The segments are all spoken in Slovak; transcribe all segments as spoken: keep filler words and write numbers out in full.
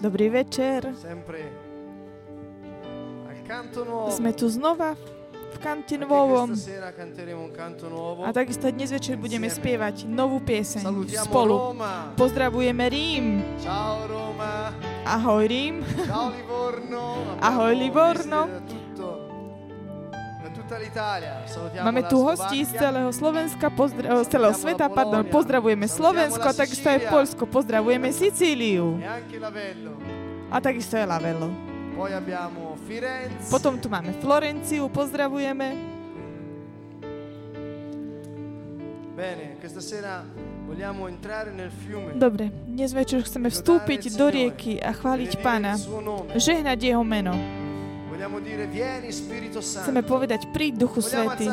Dobrý večer. Sme tu znova v Cante Nuovo. A takisto dnes večer budeme spievať novú pieseň spolu. Pozdravujeme Rím. Ahoj Rím. Ahoj Livorno. Máme tu hostí z celého Slovenska, pozdra- z celého sveta, pardon, pozdravujeme Slovensko, a takisto aj Poľsko, pozdravujeme Sicíliu. A takisto je Lavello. Potom tu máme Florenciu, pozdravujeme. Dobre, dnes večer chceme vstúpiť do rieky a chváliť Pána, žehnať Jeho meno. Chceme povedať, príď Duchu Svätý.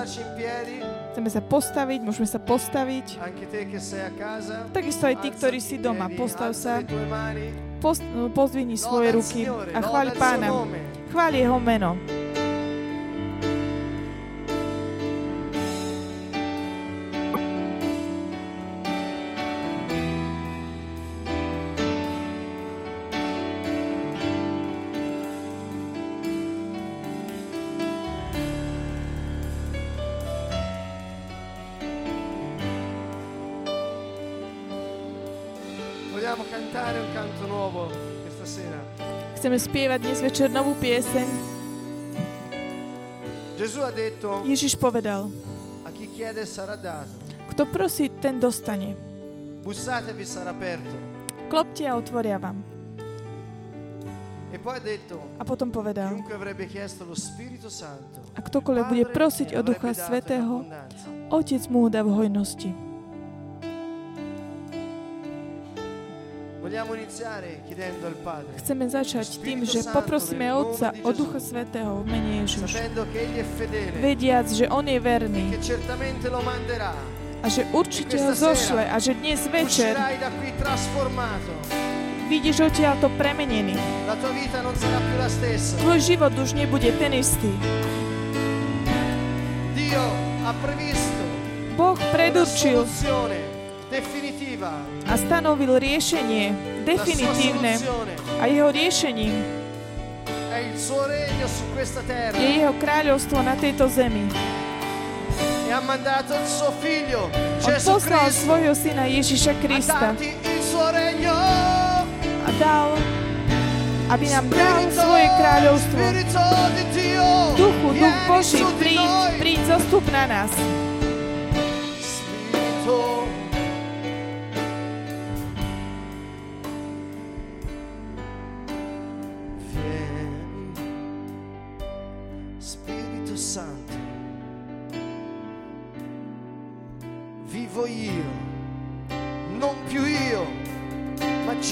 Chceme sa postaviť, môžeme sa postaviť. Takisto aj tí, ktorí si doma, postav sa, post, pozdvihni svoje ruky a chváľ Pána. Chváľ Jeho meno. Chceme spievať dnes večer novú pieseň. Ježiš povedal, kto prosí, ten dostane. Klopte a otvoria vám. A potom povedal, a ktokoľvek bude prosiť o Ducha Svätého, Otec mu ho dá v hojnosti. Chceme začať tým, že poprosíme Otca o Ducha Svätého v mene Ježiš, vediac, že On je verný a že určite ho zošle a že dnes večer vidíš odtiaľto premenený. Tvoj život už nebude ten istý. Boh predurčil a stanovil riešenie definitívne a jeho riešením je jeho kráľovstvo na tejto zemi. On poslal svojho syna Ježiša Krista a dal, aby nám dal svoje kráľovstvo. Duchu, Duch Boží, príď, príď, zostup na nás.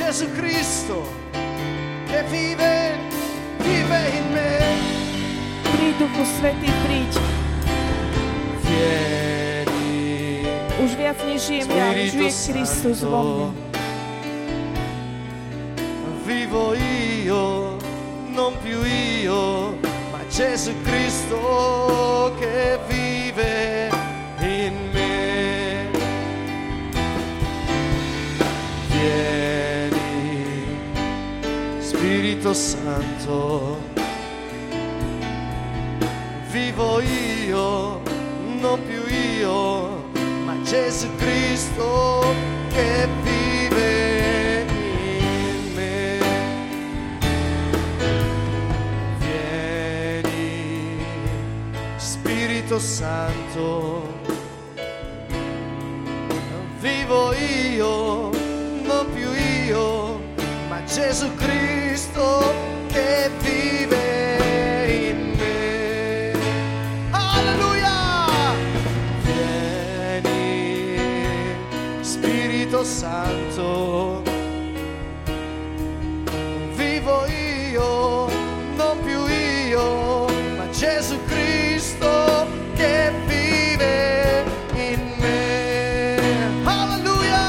Gesù Cristo che vive, vive in me. Príď, Duchu Svätý, príď. Vieni, už viac nežijem ja, žije Kristus vo mne. Vivo io, non più io, ma Gesù Cristo che vive in me. Vieni, Spirito Santo, vivo io, non più io, ma Gesù Cristo che vive in me. Vieni, Spirito Santo, vivo io, non più io, ma Gesù Cristo che vive in me. Alleluia! Vieni, Spirito Santo, vivo io, non più io, ma Gesù Cristo che vive in me. Alleluia!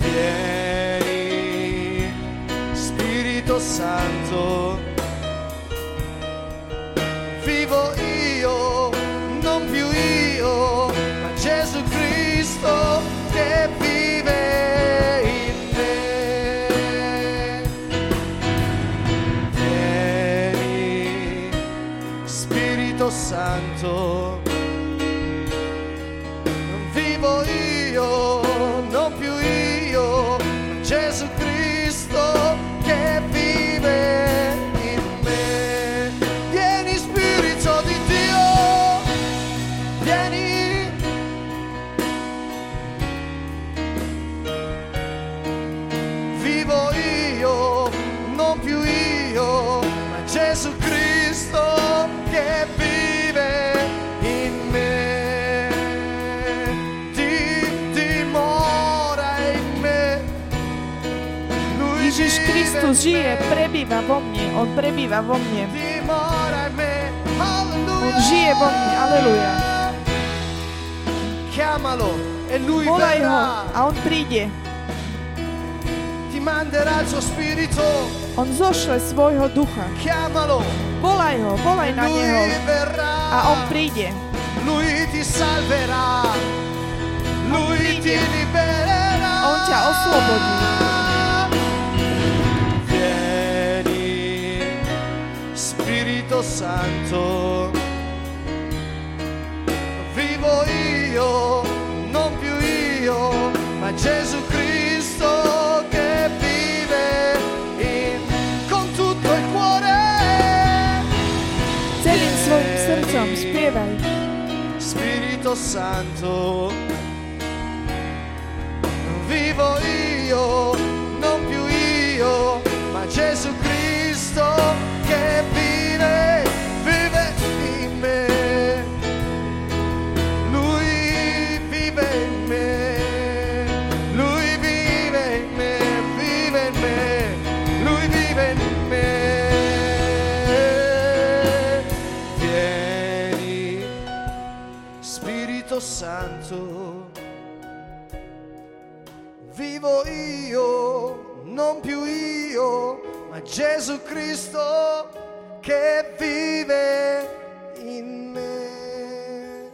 Vieni, Santo, vivo io, non più io, ma Gesù Cristo che vive in me. Spirito Santo, non vivo io, non più io, ma Gesù Cristo che vive in me. Vieni Spirito di Dio, vieni. Vivo io, non più io, ma Gesù Cristo che vive in me. Ti dimora in me. Lui Ježiš Kristus žije, prebýva vo mne. On prebýva vo mne. Dimora in me. Alleluia. On žije vo mne. Alleluia. Chiamalo e lui volaj ho a on príde. Ti manderà il suo spirito. On zošle svojho ducha. Chiamalo. Volaj ho, volaj na neho a on príde. Lui ti salverá. Lui ti libererá. On ťa oslobodí. Vieni, Spirito Santo, vivo io, non più io, ma Gesù Cristo che vive in me con tutto il cuore. Svojim srdcom spievaj. Spirito Santo, non vivo io, non più io, ma Gesù Cristo che vive, vive in me. Lui vive in me, lui vive in me, vive in me, lui vive in me. Santo, vivo io, non più io, ma Gesù Cristo che vive in me.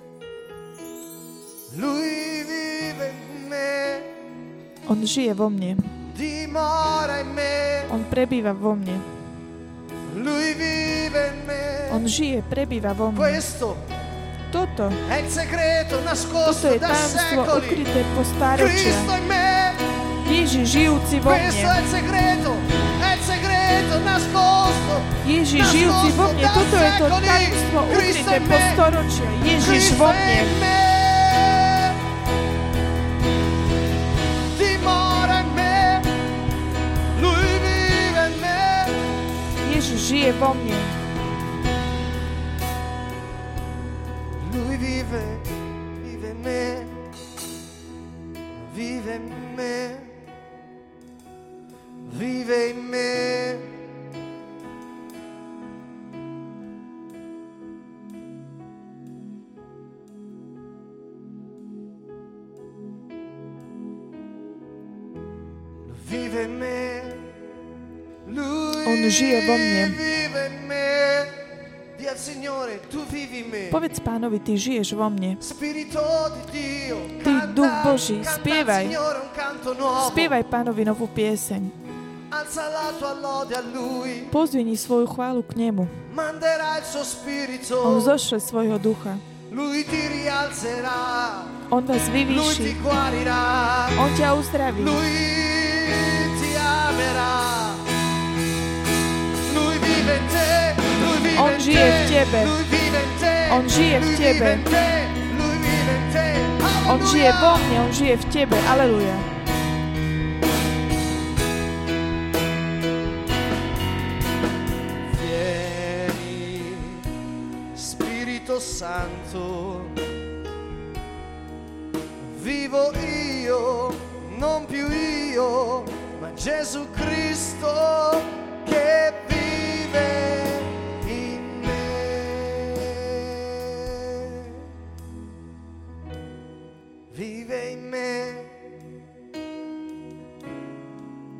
Lui vive in me. On žije vo mne. Dimora in me. On prebýva vo mne. Lui vive in me. On žije, prebýva vo mne. Questo Toto. Toto je tajomstvo ukryté po staročia. Ježiš žijúci vo mne. Ježiš žijúci vo mne. Toto je to tajomstvo ukryté po staročia. Ježiš vo mne. Ježiš žije vo mne. Lui vive, vive in me, vive in me, vive in me. Vive in me, lui on žije vo mne. Povedz Pánovi, ty žiješ vo mne. Ty, Duch Boží, spievaj. Spievaj Pánovi novú pieseň. Pozdvihni svoju chválu k nemu. On zošle svojho ducha. On vás vyvýši. On ťa uzdraví. On žije v tebe. On žije v tebe. On žije vo mne, on žije v tebe. Aleluja. Vieni, Spirito Santo, vivo io, non più io, ma Gesù Cristo che vive. Vive in me. Spirito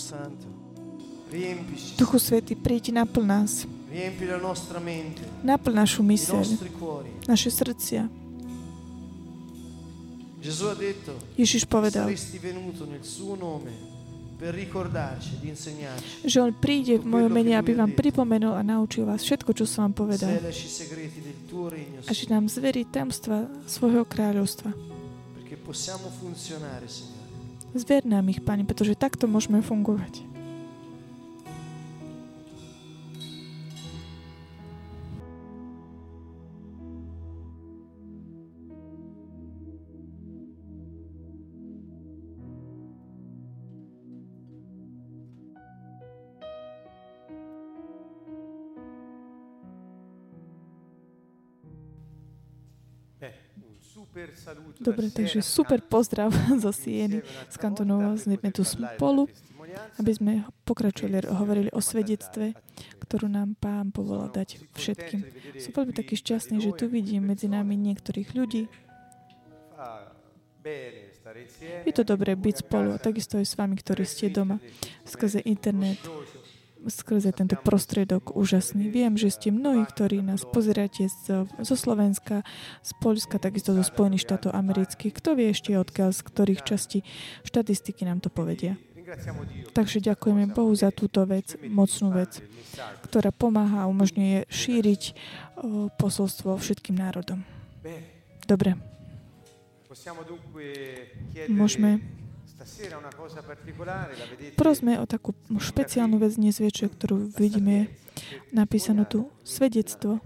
Santo, riempici. Duchu Svätý, príď naplň nás. Naplň našu myseľ, naše srdcia. Ježiš povedal, že On príde v mojom mene, aby vám pripomenul a naučil vás všetko, čo som vám povedal. A že nám zverí tajomstva svojho kráľovstva. Zver nám ich, Pane, pretože takto môžeme fungovať. Dobre, takže super pozdrav zo Sieny, z kantónu. Sme tu spolu, aby sme pokračovali, hovorili o svedectve, ktorú nám Pán povolal dať všetkým. Som veľmi taký šťastný, že tu vidím medzi nami niektorých ľudí. Je to dobré byť spolu a takisto aj s vami, ktorí ste doma skrze internet, skrze tento prostriedok úžasný. Viem, že ste mnohí, ktorí nás pozeráte z, zo Slovenska, z Poľska, takisto zo Spojených štátov amerických. Kto vie ešte odkiaľ, z ktorých častí štatistiky nám to povedia. Takže ďakujeme Bohu za túto vec, mocnú vec, ktorá pomáha a umožňuje šíriť o, posolstvo všetkým národom. Dobre. Môžeme prosme o takú špeciálnu vec dnes večer, ktorú vidíme napísanú tu. Svedectvo.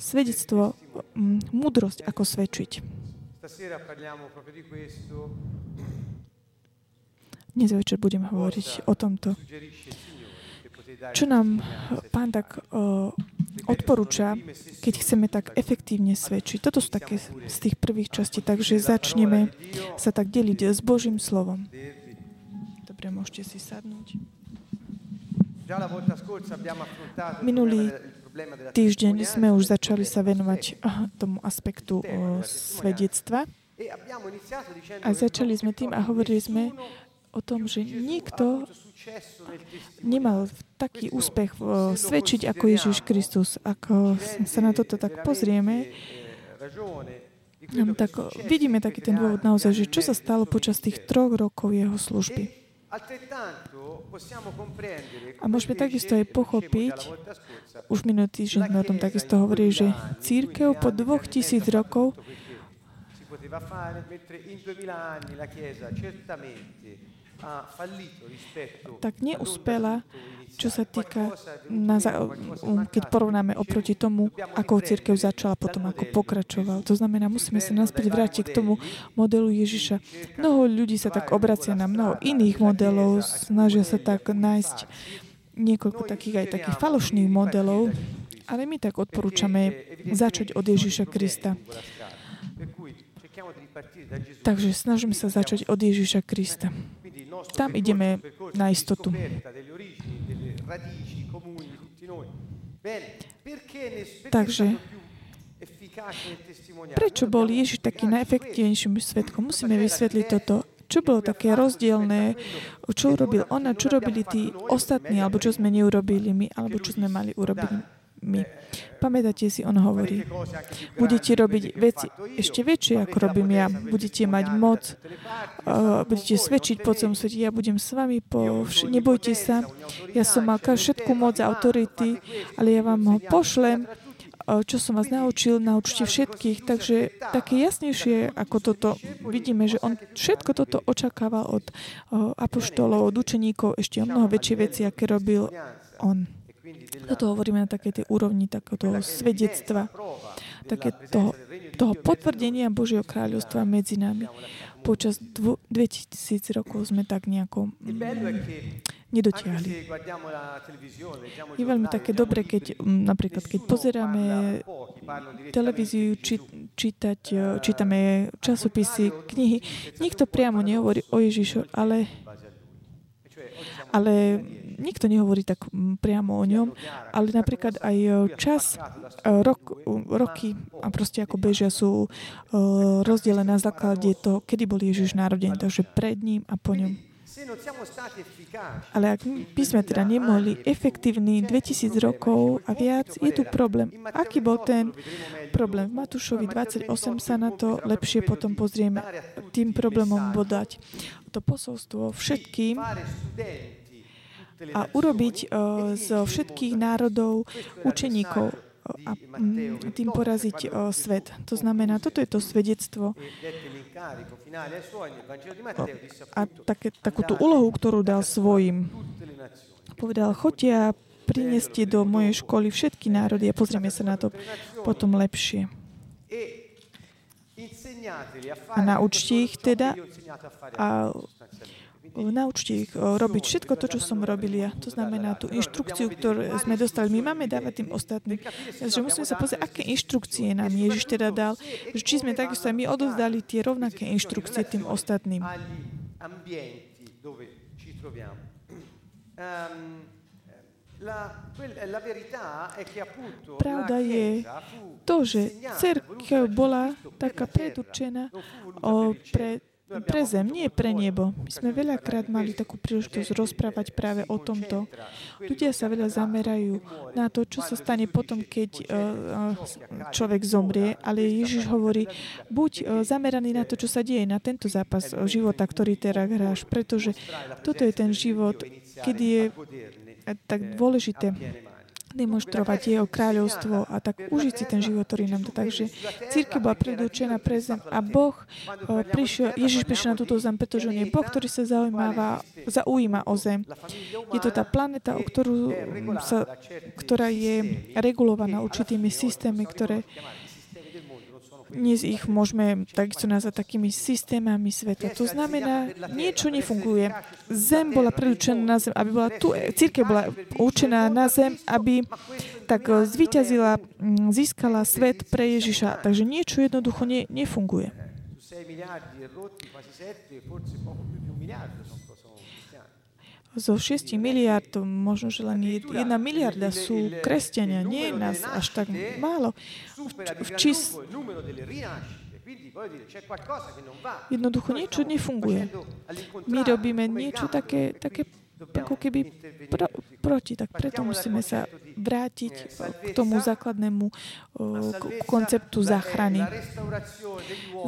Svedectvo, múdrosť, ako svedčiť. Dnes večer budem hovoriť o tomto. Čo nám Pán tak o, odporúča, keď chceme tak efektívne svedčiť. Toto sú také z tých prvých častí, takže začneme sa tak deliť s Božím slovom. Dobre, môžete si sadnúť. Minulý týždeň sme už začali sa venovať tomu aspektu svedectva a začali sme tým a hovorili sme o tom, že nikto nemal taký úspech svedčiť ako Ježiš Kristus. Ak sa na toto tak pozrieme, tak vidíme taký ten dôvod naozaj, že čo sa stalo počas tých troch rokov jeho služby. A môžeme takisto aj pochopiť, už minulý týždeň sme o tom takisto hovorili, že cirkev po dvoch tisíc rokov tak neúspela, čo sa týka, na, keď porovnáme oproti tomu, ako cirkev začala, potom ako pokračoval. To znamená, musíme sa naspäť vrátiť k tomu modelu Ježiša. Mnoho ľudí sa tak obracia na mnoho iných modelov, snažia sa tak nájsť niekoľko takých aj takých falošných modelov, ale my tak odporúčame začať od Ježiša Krista. Takže snažím sa začať od Ježiša Krista. Tam ideme na istotu. Takže prečo bol Ježiš taký najefektívnejším svedkom? Musíme vysvetliť toto. Čo bolo také rozdielne? Čo urobil on a čo robili tí ostatní? Alebo čo sme neurobili my? Alebo čo sme mali urobiť my. Pamätáte si, on hovorí, budete robiť veci ešte väčšie, ako robím ja. Budete mať moc, uh, budete svedčiť po celom svete, ja budem s vami, po vš- nebojte sa, ja som mal všetku moc a autority, ale ja vám ho pošlem, uh, čo som vás naučil, naučte všetkých. Takže také jasnejšie, ako toto, vidíme, že on všetko toto očakával od uh, apoštolov, od učeníkov, ešte o mnoho väčšie veci, aké robil on. Toto hovoríme na takej tej úrovni takého svedectva, také toho, toho potvrdenia Božieho kráľovstva medzi nami. Počas dvo, dvetisíc rokov sme tak nejako mm, nedotiahli. Je veľmi také dobre, keď napríklad, keď pozeráme televíziu, či, čítať, čítame časopisy, knihy. Nikto priamo nehovorí o Ježišu, ale ale nikto nehovorí tak priamo o ňom, ale napríklad aj čas, rok, roky a proste ako bežia sú rozdelené na základe toho, kedy bol Ježiš narodený, takže pred ním a po ňom. Ale ak by sme teda nemohli efektívni dvetisíc rokov a viac, je tu problém. Aký bol ten problém? V Matúšovi dvadsaťosem sa na to lepšie potom pozrieme. Tým problémom bodať to posolstvo všetkým a urobiť zo všetkých národov učeníkov a tým poraziť svet. To znamená, toto je to svedectvo. A také, takúto úlohu, ktorú dal svojim. Povedal, choďte a prinieste do mojej školy všetky národy a pozrieme sa na to potom lepšie. A naučte ich teda a naučte ich robiť všetko to, čo som robil ja. To znamená tú inštrukciu, ktorú sme dostali. My máme dávať tým ostatným. Takže musíme sa pozrieť, aké inštrukcie nám Ježiš teda dal. Či sme takisto aj my odovzdali tie rovnaké inštrukcie tým ostatným. Pravda je to, že cerkev bola taká predurčená pre pre zem, nie pre nebo. My sme veľakrát mali takú príležitosť rozprávať práve o tomto. Ľudia sa veľa zamerajú na to, čo sa stane potom, keď človek zomrie, ale Ježiš hovorí, buď zameraný na to, čo sa deje, na tento zápas života, ktorý teraz hráš, pretože toto je ten život, kedy je tak dôležité demonstrovať jeho kráľovstvo a tak užiť si ten život, ktorý nám dá. Takže cirkev bola predurčená pre zem a Boh prišiel, Ježiš prišiel na túto zem, pretože on je Boh, ktorý sa zaujímava, zaujíma o zem. Je to tá planeta, o ktorú sa, ktorá je regulovaná určitými systémy, ktoré dnes ich môžeme takisto nazvať takými systémami sveta. To znamená, niečo nefunguje. Zem bola predurčená na zem, aby bola tu, cirkev bola určená na zem, aby tak zvíťazila, získala svet pre Ježiša. Takže niečo jednoducho ne, nefunguje. Zo šesť miliard, možno, že len jedna miliarda sú kresťania, nie je nás až tak málo. V čís... Jednoducho niečo nefunguje. My robíme niečo také, také ako keby pro, proti, tak preto musíme sa vrátiť k tomu základnému k konceptu záchrany.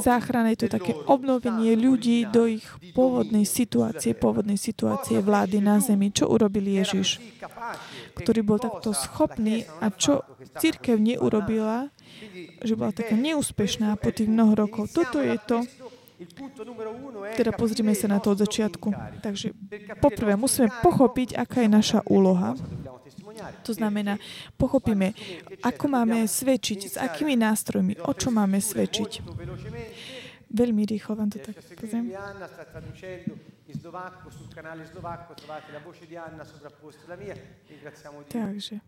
Záchrana je to také obnovenie ľudí do ich pôvodnej situácie, pôvodnej situácie vlády na zemi. Čo urobil Ježiš, ktorý bol takto schopný a čo cirkev neurobila, že bola taká neúspešná po tých mnoho rokov. Toto je to, teda pozrime sa na to od začiatku. Takže poprvé musíme pochopiť, aká je naša úloha. To znamená, pochopíme, ako máme svedčiť, s akými nástrojmi, o čo máme svedčiť. Veľmi rýchlo vám to tak pozriem. Takže.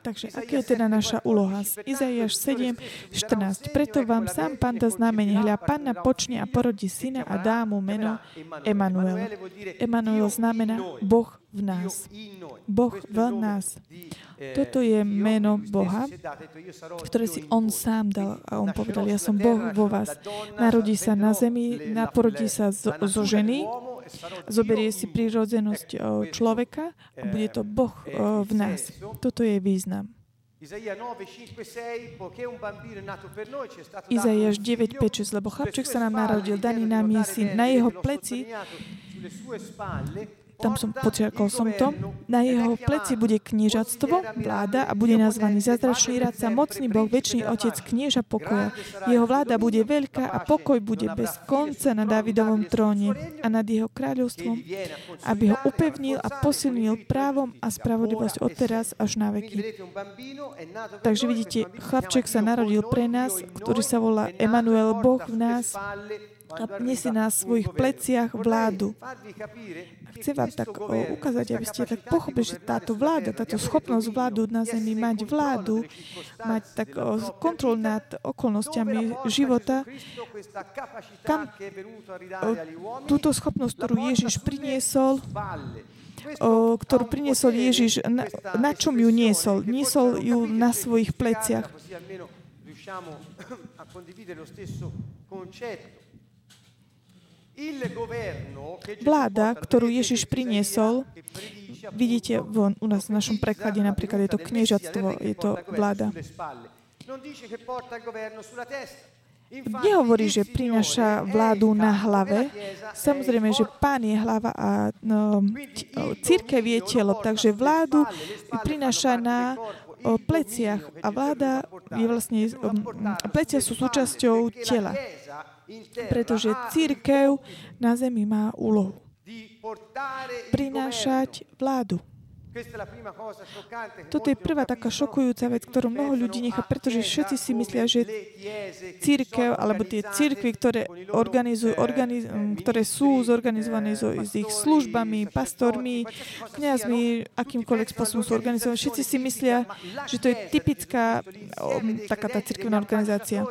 Takže aká je teda naša úloha? Z Izaiáš sedem štrnásť. Preto vám sám Pán dá znamenie. Hľa, Panna počne a porodí syna a dá mu meno Emanuel. Emanuel znamená Boh v nás. Boh v nás. Toto je meno Boha, ktoré si On sám dal. A On povedal, ja som Boh vo vás. Narodí sa na zemi, porodí sa zo, zo ženy, zoberie si prírodzenosť človeka a bude to Boh v nás. Toto je význam. Izaiáš deväť päť šesť, lebo chlapček sa nám narodil, daný nám je syn. Na jeho pleci, tam som počiarkol som to, na jeho pleci bude kniežatstvo, vláda a bude nazvaný zázračný radca, mocný Boh, večný otec, knieža pokoja. Jeho vláda bude veľká a pokoj bude bez konca na Dávidovom tróne a nad jeho kráľovstvom, aby ho upevnil a posilnil právom a spravodlivosť od teraz až na veky. Takže vidíte, chlapček sa narodil pre nás, ktorý sa volá Emanuel, Boh v nás, a nesie na svojich pleciach vládu. Chcem vám tak o, ukázať, aby ste tak pochopili, že táto vláda, táto schopnosť vládu na zemi, mať vládu, mať tak o, kontrol nad okolnostiami života, kam o, túto schopnosť, ktorú Ježiš priniesol, O, ktorú priniesol Ježiš, na, na čom ju niesol? Niesol ju na svojich pleciach. riusciamo a condividere lo stesso concetto. Vláda, ktorú Ježiš priniesol, vidíte von, u nás v našom preklade napríklad je to kniežatstvo, je to vláda. Nehovorí, že prináša vládu na hlave. Samozrejme, že Pán je hlava a no, cirkev je telo, takže vládu prináša na o, pleciach a vláda je vlastne, o, plecia sú súčasťou tela, pretože cirkev na zemi má úlohu prinášať vládu. Toto je prvá taká šokujúca vec, ktorú mnoho ľudí nechá, pretože všetci si myslia, že cirkev, alebo tie cirkvy, ktoré, organizujú, organiz, ktoré sú zorganizované so, s ich službami, pastormi, kňazmi, akýmkoľvek spôsobom sú organizované, všetci si myslia, že to je typická um, taká tá cirkevná organizácia.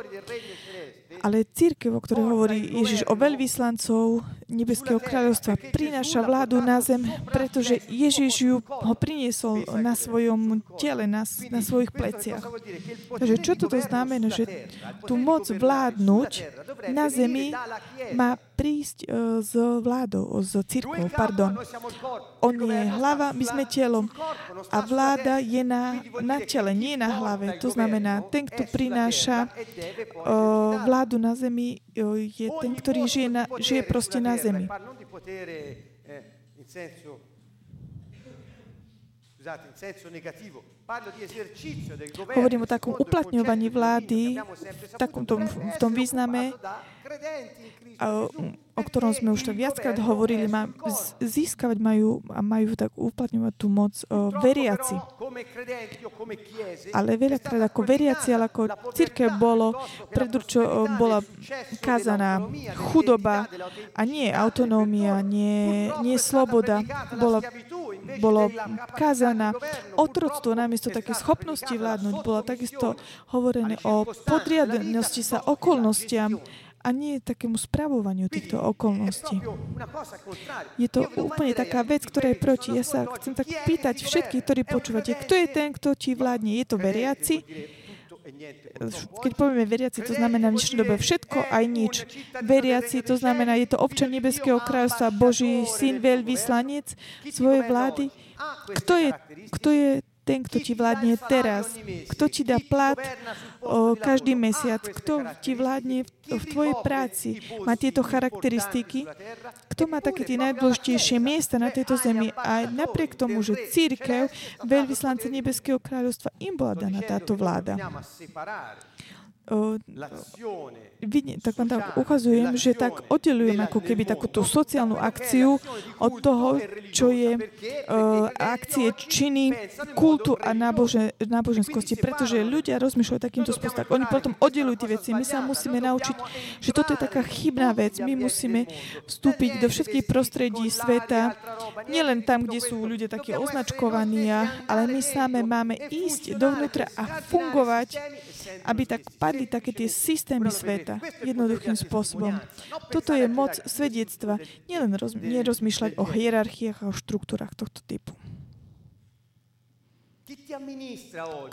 Ale cirkev, o ktorej hovorí Ježiš, o veľvyslancov Nebeského kráľovstva, prináša vládu na zem, pretože Ježiš ju ho priniesol na svojom tele, na, na svojich pleciach. Takže čo toto znamená? Že tú moc vládnuť na zemi má prísť s vládou, s cirkvou, pardon. On je hlava, my sme telom a vláda je na, na tele, nie na hlave. To znamená, ten, kto prináša uh, vládu na zemi je ten, ktorý žije, na, žije proste na zemi. Hovorím o takom uplatňovaní vlády, v takom tom, v tom význame, o ktorom sme už to viackrát hovorili, má, získavať majú a majú tak uplatňovať tú moc o, veriaci. Ale veľakrát ako veriaci, ale ako cirkev bolo, predurčo bola kázaná chudoba a nie autonómia, nie, nie sloboda, bola, bolo kázaná otroctvo namiesto takej schopnosti vládnuť, bolo takisto hovorené o podriadenosti sa okolnostiam a nie takému spravovaniu týchto okolností. Je to úplne taká vec, ktorá je proti. Ja sa chcem tak pýtať všetkých, ktorí počúvate, kto je ten, kto ti vládne? Je to veriaci? Keď povieme veriaci, to znamená v dnešnej dobe všetko aj nič. Veriaci, to znamená, je to občan Nebeského kráľovstva, Boží syn, veľvyslanec svojej vlády. Kto je, kto je ten, kto ti vládne teraz, kto ti dá plat o, každý mesiac, kto ti vládne v, v tvojej práci, má tieto charakteristiky, kto má také tie najdôležitejšie miesta na tejto zemi a napriek tomu, že cirkev, veľvyslance Nebeského kráľovstva, im bola daná táto vláda. O, vidne, tak vám tam ukazujem, že tak oddelujem ako keby takúto sociálnu akciu od toho, čo je o, akcie činy, kultu a nábože, náboženskosti, pretože ľudia rozmýšľajú takýmto spôsobom. Oni potom oddelujú tie veci. My sa musíme naučiť, že toto je taká chybná vec. My musíme vstúpiť do všetkých prostredí sveta, nielen tam, kde sú ľudia takí označkovaní, ale my same máme ísť dovnútra a fungovať, aby tak padli také tie systémy sveta jednoduchým spôsobom. Toto je moc svedectva. Nielen rozmi- nerozmýšľať o hierarchiách a o štruktúrach tohto typu.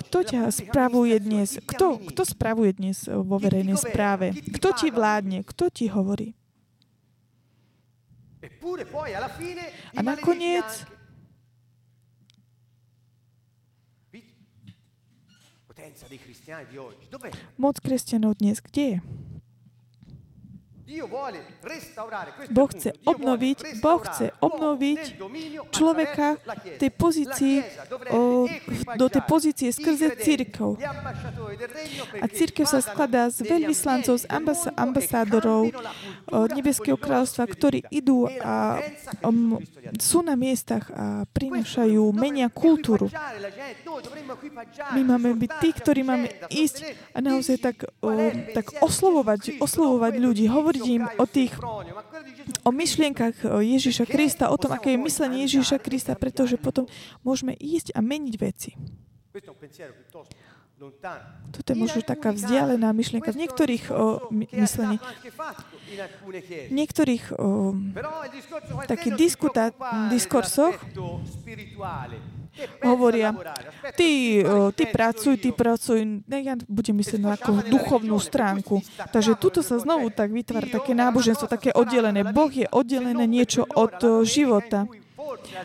Kto ťa spravuje dnes? Kto, kto spravuje dnes vo verejnej správe? Kto ti vládne? Kto ti hovorí? A nakoniec moc kresťanov dnes kde je? Boh chce obnoviť, Boh chce obnoviť človeka tej pozícii, o, do tej pozície skrze cirkev. A cirkev sa skladá z veľvyslancov, z ambasa- ambasádorov od Nebeského kráľovstva, ktorí idú a um, sú na miestach a prinášajú, menia kultúru. My máme byť tí, ktorí máme ísť a naozaj tak, o, tak oslovovať, oslovovať ľudí, hovoriť Vidím o tých, o myšlienkach Ježiša Krista, o tom, aké je myslenie Ježiša Krista, pretože potom môžeme ísť a meniť veci. Toto je možno taká vzdialená myšlienka v niektorých o, myslení. Niektorých o, takých diskuta, diskursoch hovoria, ty, o, ty pracuj, ty pracuj, ne, ja budem myslieť na ako duchovnú stránku. Takže tuto sa znovu tak vytvára také náboženstvo, také oddelené. Boh je oddelené niečo od o, života.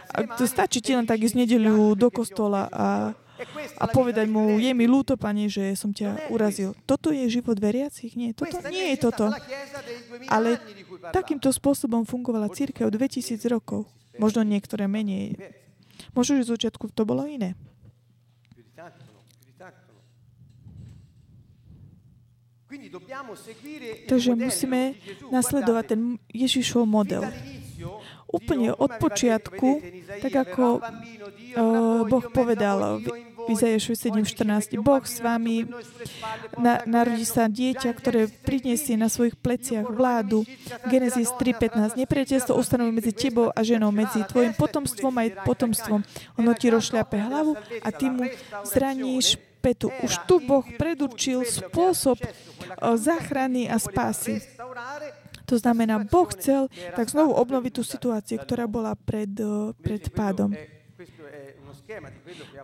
A to stačí ti len tak ísť nedeľu do kostola a a povedať mu, je mi ľúto, Pane, že som ťa urazil. Toto je život veriacich? Nie, toto nie je toto. Ale takýmto spôsobom fungovala cirkev dvetisíc rokov. Možno niektoré menej. Možno, že z začiatku to bolo iné. Takže musíme nasledovať ten Ježišov model. Úplne od počiatku, tak ako uh, Boh povedal v Izaiášovi sedem štrnásť, Boh s vami, na, narodí sa dieťa, ktoré prinesie na svojich pleciach vládu. Genesis tri pätnásť, nepriateľstvo ustanoví medzi tebou a ženou, medzi tvojim potomstvom a potomstvom. Ono ti rošľape hlavu a ty mu zraníš petu. Už tu Boh predurčil spôsob uh, záchrany a spásy. To znamená, Boh chcel tak znovu obnoviť tú situáciu, ktorá bola pred, pred pádom.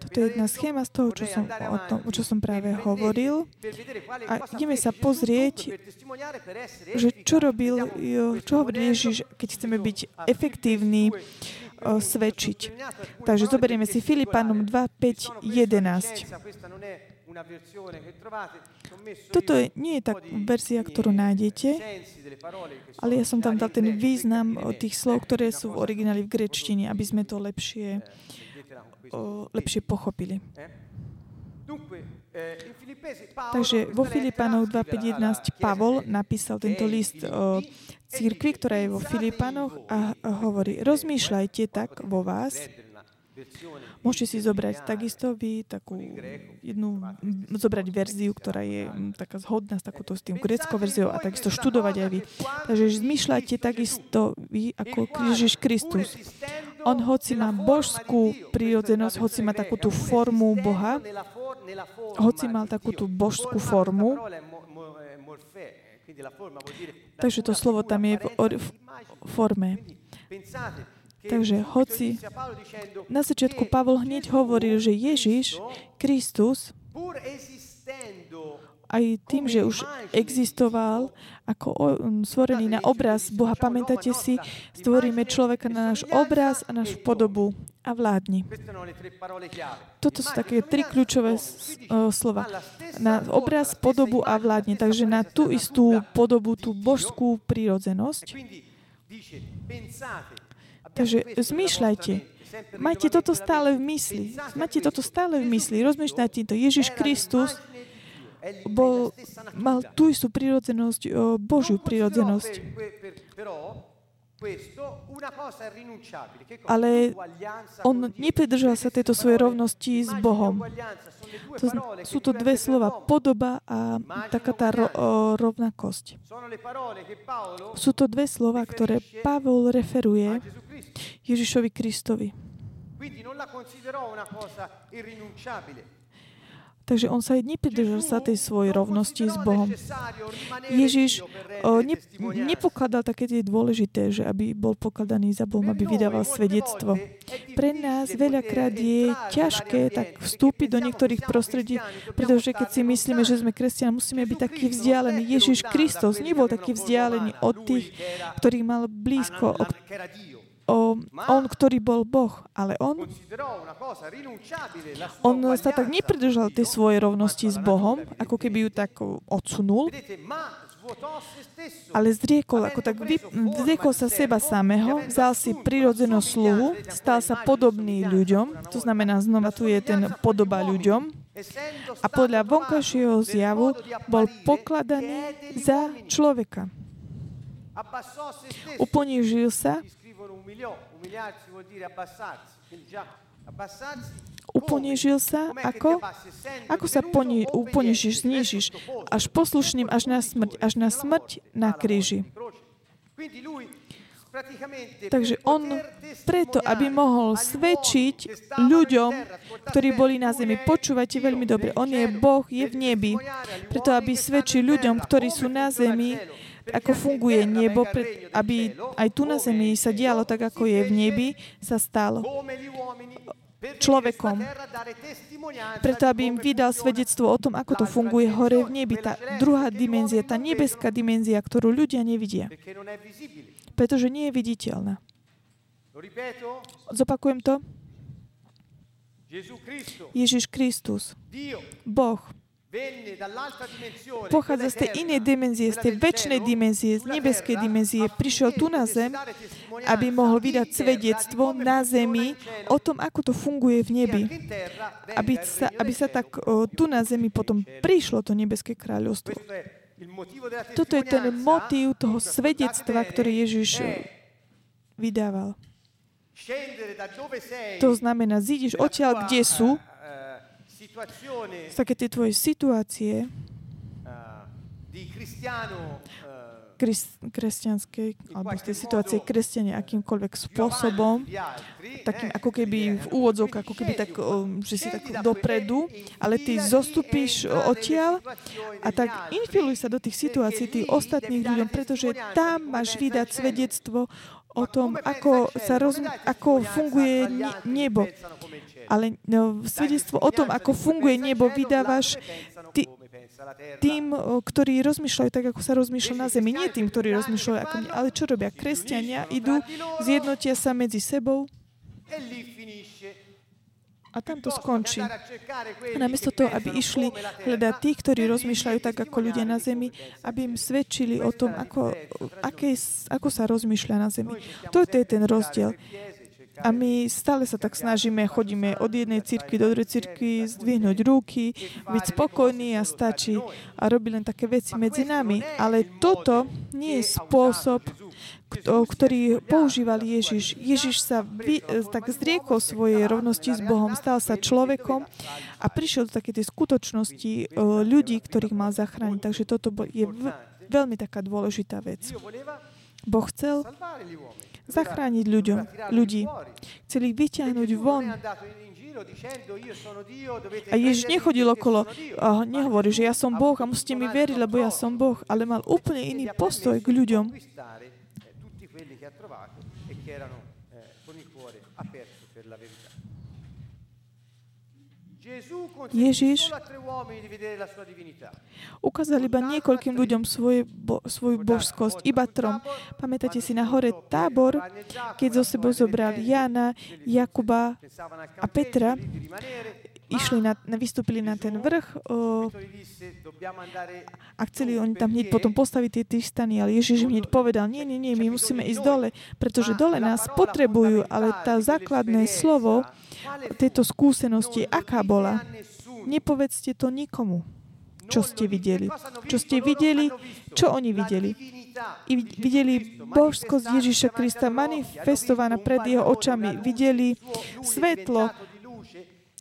Toto je jedna schéma z toho, čo som, o, tom, čo som práve hovoril. A ideme sa pozrieť, že čo robil, čo hovoril Ježiš, keď chceme byť efektívni, o, svedčiť. Takže zoberieme si Filipanom dva päť jedenásť. Toto je, nie je tá verzia, ktorú nájdete, ale ja som tam dal ten význam tých slov, ktoré sú v origináli v gréčtine, aby sme to lepšie, o, lepšie pochopili. Takže vo Filipanoch dva päť jedenásť Pavol napísal tento list o cirkvi, ktorá je vo Filipanoch a hovorí, rozmýšľajte tak vo vás. Môžete si zobrať takisto vy takú jednu, zobrať verziu, ktorá je taká zhodná s takouto s tým gréckou verziou a takisto študovať aj vy. Takže zmýšľajte takisto vy ako Ježiš Kristus. On hoci má božskú prírodzenosť, hoci má takúto formu Boha, hoci mal takúto božskú formu. Takže to slovo tam je v, or- v forme. Takže hoci na začiatku Pavol hneď hovoril, že Ježiš, Kristus, aj tým, že už existoval ako stvorený na obraz Boha, pamätáte si, stvoríme človeka na náš obraz a našu podobu a vládni. Toto sú také tri kľúčové slova. Na obraz, podobu a vládni. Takže na tú istú podobu, tú božskú prírodzenosť. Takže zmýšľajte. Majte toto stále v mysli. Majte toto stále v mysli. Rozmýšľajte to. Ježiš Kristus bol, mal tú istú prirodzenosť, Božiu prirodzenosť. Ale on nepridržal sa tejto svojej rovnosti s Bohom. To zna, sú to dve slova, podoba a taká tá ro, rovnakosť. Sú to dve slova, ktoré Pavol referuje Ježišovi Kristovi. Takže on sa aj nepridržal sa tej svojej rovnosti s Bohom. Ježiš o, ne, nepokladal také tie dôležité, že aby bol pokladaný za Bohom, aby vydával svedectvo. Pre nás veľakrát je ťažké tak vstúpiť do niektorých prostredí, pretože keď si myslíme, že sme kresťania, musíme byť takí vzdialení. Ježiš Kristus nebol taký vzdialený od tých, ktorých mal blízko, o, O, on, ktorý bol Boh, ale on, on sa tak nepridržal tej svojej rovnosti s Bohom, ako keby ju tak odsunul, ale zriekol, ako tak zriekol sa seba samého, vzal si prirodzenú sluhu, stal sa podobný ľuďom, to znamená, znova tu je ten podoba ľuďom, a podľa vonkajšieho zjavu bol pokladaný za človeka. Uponížil sa. Uponížil sa, ako? Ako sa poni- uponížiš, znížiš, až poslušným, až na smrť, až na smrť na kríži. Takže on preto, aby mohol svedčiť ľuďom, ktorí boli na zemi, počúvajte veľmi dobre, on je Boh, je v nebi. Preto, aby svedčil ľuďom, ktorí sú na zemi, ako funguje nebo, aby aj tu na zemi sa dialo tak, ako je v nebi, sa stalo človekom. Preto, aby im vydal svedectvo o tom, ako to funguje hore v nebi. Tá druhá dimenzia, tá nebeská dimenzia, ktorú ľudia nevidia. Pretože nie je viditeľná. Zopakujem to. Ježiš Kristus, Boh, pochádza z tej inej dimenzie, z tej večnej dimenzie, z nebeskej dimenzie. Prišiel tu na zem, aby mohol vydať svedectvo na zemi o tom, ako to funguje v nebi. Aby sa, aby sa tak o, tu na zemi potom prišlo to nebeské kráľovstvo. Toto je ten motív toho svedectva, ktoré Ježiš vydával. To znamená, zídeš odtiaľ, kde sú, z také tie tvoje situácie kres, kresťanskej, alebo z tej situácie kresťania akýmkoľvek spôsobom, takým ako keby v úvodzovku, ako keby tak, že si tak dopredu, ale ty zostupíš odtiaľ a tak infiluj sa do tých situácií tých ostatných ľuďom, pretože tam máš vydať svedectvo o tom, ako, sa roz, ako funguje nebo. Ale no, svedectvo o tom, ako funguje nebo, vydávaš ty, tým, ktorí rozmýšľajú tak, ako sa rozmýšľa na zemi. Nie tým, ktorí rozmýšľajú ako mňa. Ale čo robia? Kresťania idú, zjednotia sa medzi sebou a tam to skončí. A namiesto toho, aby išli hľadať tých, ktorí rozmýšľajú tak, ako ľudia na zemi, aby im svedčili o tom, ako, aké, ako sa rozmýšľa na zemi. Toto je ten rozdiel. A my stále sa tak snažíme, chodíme od jednej cirkvi do druhej cirkvi, zdvihnúť ruky, byť spokojní a stačí a robiť len také veci medzi nami. Ale toto nie je spôsob, ktorý používal Ježiš. Ježiš sa vy, tak zriekol svojej rovnosti s Bohom, stal sa človekom a prišiel do také tej skutočnosti ľudí, ktorých mal zachrániť. Takže toto je veľmi taká dôležitá vec. Boh chcel zachrániť ľuďom, ľudí. Chcel ich vyťahnuť von. A Ježiš nechodil okolo a nehovorí, že ja som Boh a musíte mi veriť, lebo ja som Boh, ale mal úplne iný postoj k ľuďom. Ježiš ukázal iba niekoľkým ľuďom svoje bo, svoju božskosť, iba trom. Pamätáte si na hore Tábor, keď zo sebou zobral Jána, Jakuba a Petra, išli na, vystúpili na ten vrch o, a chceli oni tam hneď potom postaviť tie tri stany, ale Ježiš im hneď povedal, nie, nie, nie, my musíme ísť dole, pretože dole nás potrebujú, ale tá základné slovo tejto skúsenosti, aká bola, nepovedzte to nikomu, čo ste videli. Čo ste videli, čo oni videli. I videli božskosť Ježiša Krista manifestovaná pred jeho očami. Videli svetlo,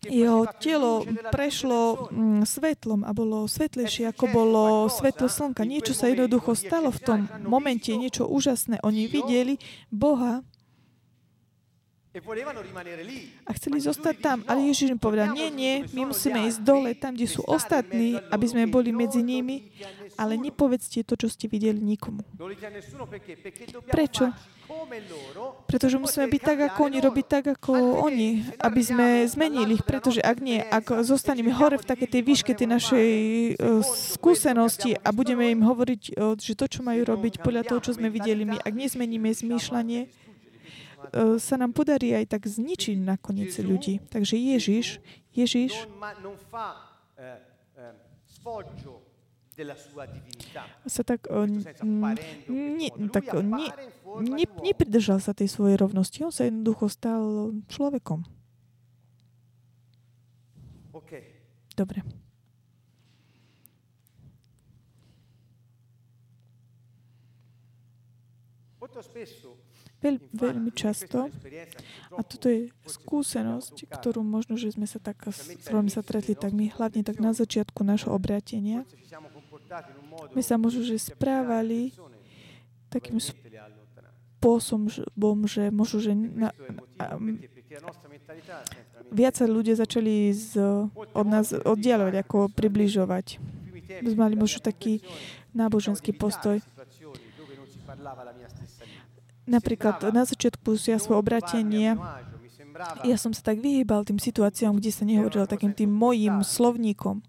jeho telo prešlo svetlom a bolo svetlejšie, ako bolo svetlo slnka. Niečo sa jednoducho stalo v tom momente, niečo úžasné. Oni videli Boha a chceli zostať tam, ale Ježiš im povedal, nie, nie, my musíme ísť dole, tam, kde sú ostatní, aby sme boli medzi nimi, ale nepovedzte to, čo ste videli nikomu. Prečo? Pretože musíme byť tak, ako oni, robiť tak, ako oni, aby sme zmenili ich, pretože ak nie, ak zostaneme hore v takej tej výške tej našej uh, skúsenosti a budeme im hovoriť, uh, že to, čo majú robiť podľa toho, čo sme videli my, ak nezmeníme zmýšľanie, sa nám podarí aj tak zničiť nakoniec ľudí. Takže Ježiš, Ježiš sa tak, ne, tak ne, ne, nepridržal sa tej svojej rovnosti. On sa jednoducho stal človekom. Dobre. Veľ, veľmi často, a toto je skúsenosť, ktorú možno, že sme sa tak, s ktorým sa tretli, tak my hlavne tak na začiatku našho obrátenia, my sa možno, že správali takým spôsobom, že možno, že na, um, viacej ľudia začali z, od nás oddialovať, ako približovať. Mali možno taký náboženský postoj. Napríklad na začiatku ja svoje obratenie ja som sa tak vyhýbal tým situáciám, kde sa nehovorilo takým tým mojím slovníkom.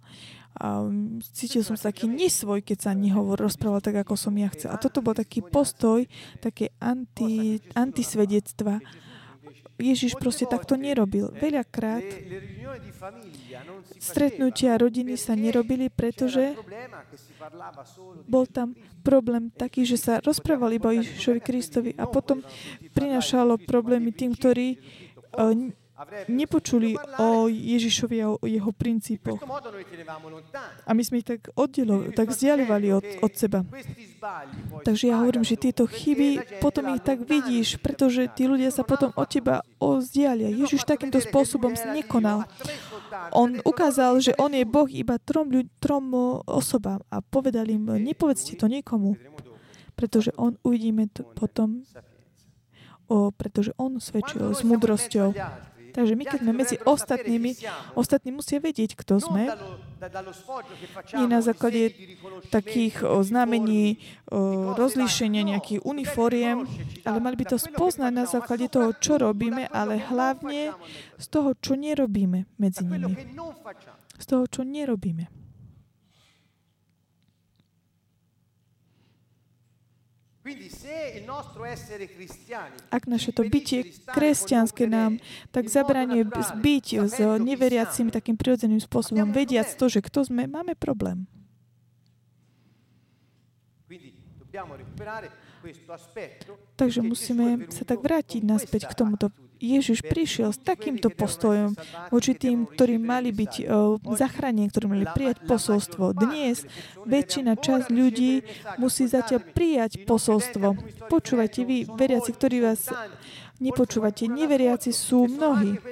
A cítil som sa taký nesvoj, keď sa nehovor rozprával tak, ako som ja chcel. A toto bol taký postoj, také anti, antisvedectva. Ježiš proste takto nerobil. Veľakrát stretnutia rodiny sa nerobili, pretože bol tam problém taký, že sa rozprávali iba o Ježišovi Kristovi a potom prinášalo problémy tým, ktorí nepočuli o Ježišovi a o jeho princípoch. A my sme ich tak oddielo, tak vzdialovali od, od seba. Takže ja hovorím, že tieto chyby, potom ich tak vidíš, pretože tí ľudia sa potom od teba vzdialia. Ježiš takýmto spôsobom nekonal. On ukázal, že on je Boh iba trom, trom osobám a povedal im, nepovedzte to nikomu, pretože on uvidíme to potom, o, pretože on svedčil s múdrosťou. Takže my, keď sme medzi ostatnými, ostatní musia vedieť, kto sme. Nie na základe takých o, znamení, o, rozlíšenia nejakých uniforiem, ale mali by to spoznať na základe toho, čo robíme, ale hlavne z toho, čo nerobíme medzi nimi. Z toho, čo nerobíme. Ak naše to bytie kresťanské nám tak zabraňuje byť s neveriacím takým prirodzeným spôsobom, vediac to, že kto sme, máme problém. Takže musíme sa tak vrátiť naspäť k tomuto. Ježiš prišiel s takýmto postojom voči tým, ktorí mali byť zachránení, ktorí mali prijať posolstvo. Dnes väčšina časť ľudí musí zatiaľ prijať posolstvo. Počúvajte vy, veriaci, ktorí vás nepočúvate, neveriaci sú mnohí.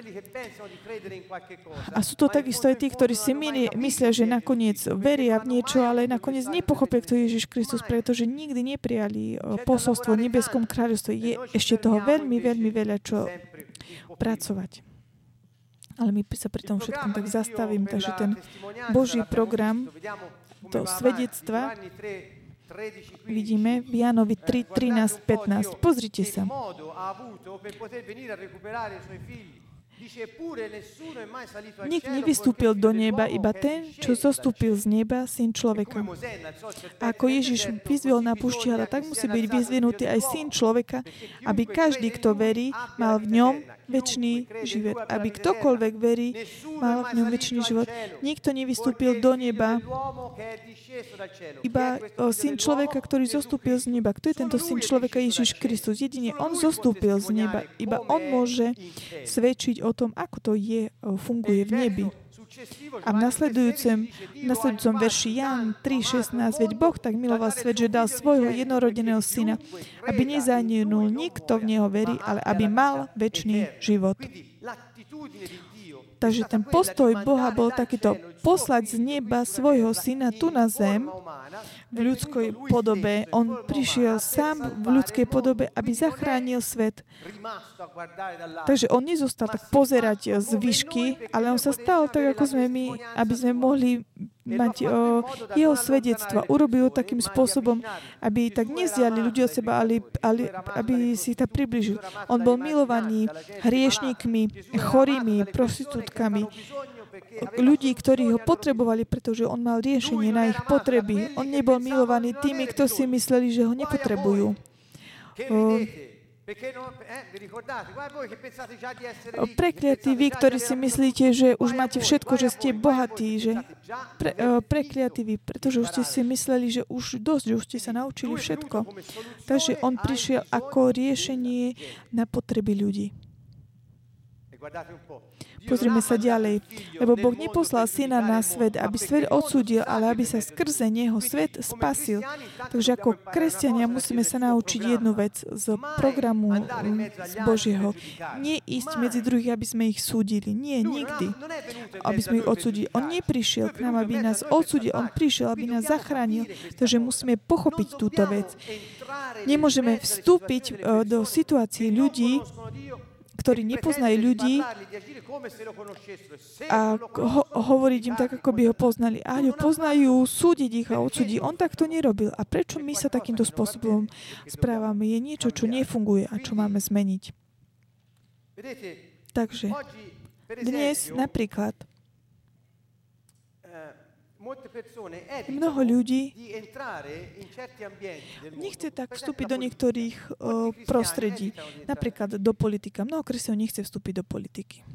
A sú to takisto aj tí, ktorí si myslia, že nakoniec veria v niečo, ale nakoniec nepochopia, kto je Ježiš Kristus, pretože nikdy neprijali posolstvo v nebeskom kráľovstve. Je ešte toho veľmi, veľmi veľa, čo pracovať. Ale my sa pri tom všetkom tak zastavím, takže ten Boží program, to svedectva, vidíme v Jánovi tri, trinásť, pätnásť. Pozrite sa. Nik nevystúpil do neba, iba ten, čo zostúpil z neba, syn človeka. A ako Ježiš vyzvihol na púšti, ale tak musí byť vyzvinutý aj syn človeka, aby každý, kto verí, mal v ňom večný život. Aby ktokoľvek verí, mal v ňom večný život. Nikto nevystúpil do neba, iba syn človeka, ktorý zostúpil z neba. Kto je tento syn človeka? Ježiš Kristus. Jedine on zostúpil z neba. Iba on môže svedčiť o tom, ako to je, funguje v nebi. A v nasledujúcem, nasledujúcom verši Ján tri šestnásť, veď Boh tak miloval svet, že dal svojho jednorodeného syna, aby nezahynul nikto v neho verí, ale aby mal večný život. Takže ten postoj Boha bol takýto, poslať z neba svojho syna tu na zem v ľudskej podobe. On prišiel sám v ľudskej podobe, aby zachránil svet. Takže on nezostal tak pozerať z výšky, ale on sa stal tak, ako sme my, aby sme mohli mať o, jeho svedectva. Urobil takým spôsobom, aby tak nezdiali ľudia od seba, ale, ale aby si tak približil. On bol milovaný hriešníkmi, chorými, prostitútkami, ľudí, ktorí ho potrebovali, pretože on mal riešenie na ich potreby. On nebol milovaný tými, kto si mysleli, že ho nepotrebujú. O, Prekliatí vy, ktorí si myslíte, že už máte všetko, že ste bohatí, že Pre, prekliatí vy, pretože už ste si mysleli, že už dosť, že už ste sa naučili všetko. Takže on prišiel ako riešenie na potreby ľudí. Pozrime sa ďalej. Lebo Boh neposlal syna na svet, aby svet odsúdil, ale aby sa skrze neho svet spasil. Takže ako kresťania musíme sa naučiť jednu vec z programu z Božieho. Nie ísť medzi druhých, aby sme ich súdili. Nie, nikdy. Aby sme ich odsúdili. On neprišiel k nám, aby nás odsúdil. On prišiel, aby nás zachránil. Takže musíme pochopiť túto vec. Nemôžeme vstúpiť do situácií ľudí, ktorí nepoznajú ľudí a ho- hovoriť im tak, ako by ho poznali. Áno, poznajú, súdiť ich a odsúdiť. On takto nerobil. A prečo my sa takýmto spôsobom správame? Je niečo, čo nefunguje a čo máme zmeniť. Takže dnes napríklad mnoho ľudí nechce tak vstúpiť do niektorých uh, prostredí. Napríklad do politika. Mnoho kresťanov nechce vstúpiť do politiky.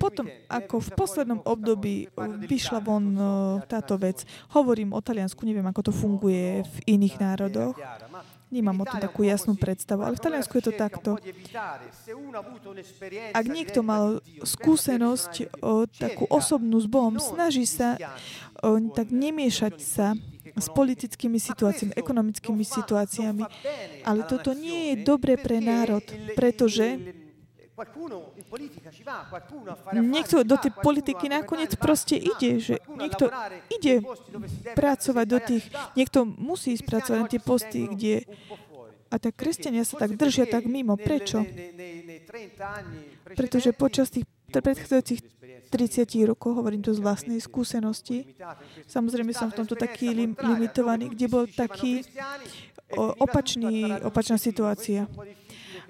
Potom, ako v poslednom období vyšla von uh, táto vec, hovorím o Taliansku, neviem, ako to funguje v iných národoch. Nemám o tom takú jasnú predstavu, ale v Taliansku je to takto. Ak niekto mal skúsenosť, o, takú osobnú s Bohom, snaží sa o, tak nemiešať sa s politickými situáciami, ekonomickými situáciami. Ale toto nie je dobre pre národ, pretože niekto do tej politiky nakoniec proste ide, že niekto ide pracovať do tých, niekto musí ísť pracovať na tie posty, kde a tak kresťania sa tak držia tak mimo. Prečo? Pretože počas tých predchádzajúcich tridsiatich rokov, hovorím to z vlastnej skúsenosti, samozrejme som v tomto taký lim- limitovaný, kde bol taký opačný, opačná situácia.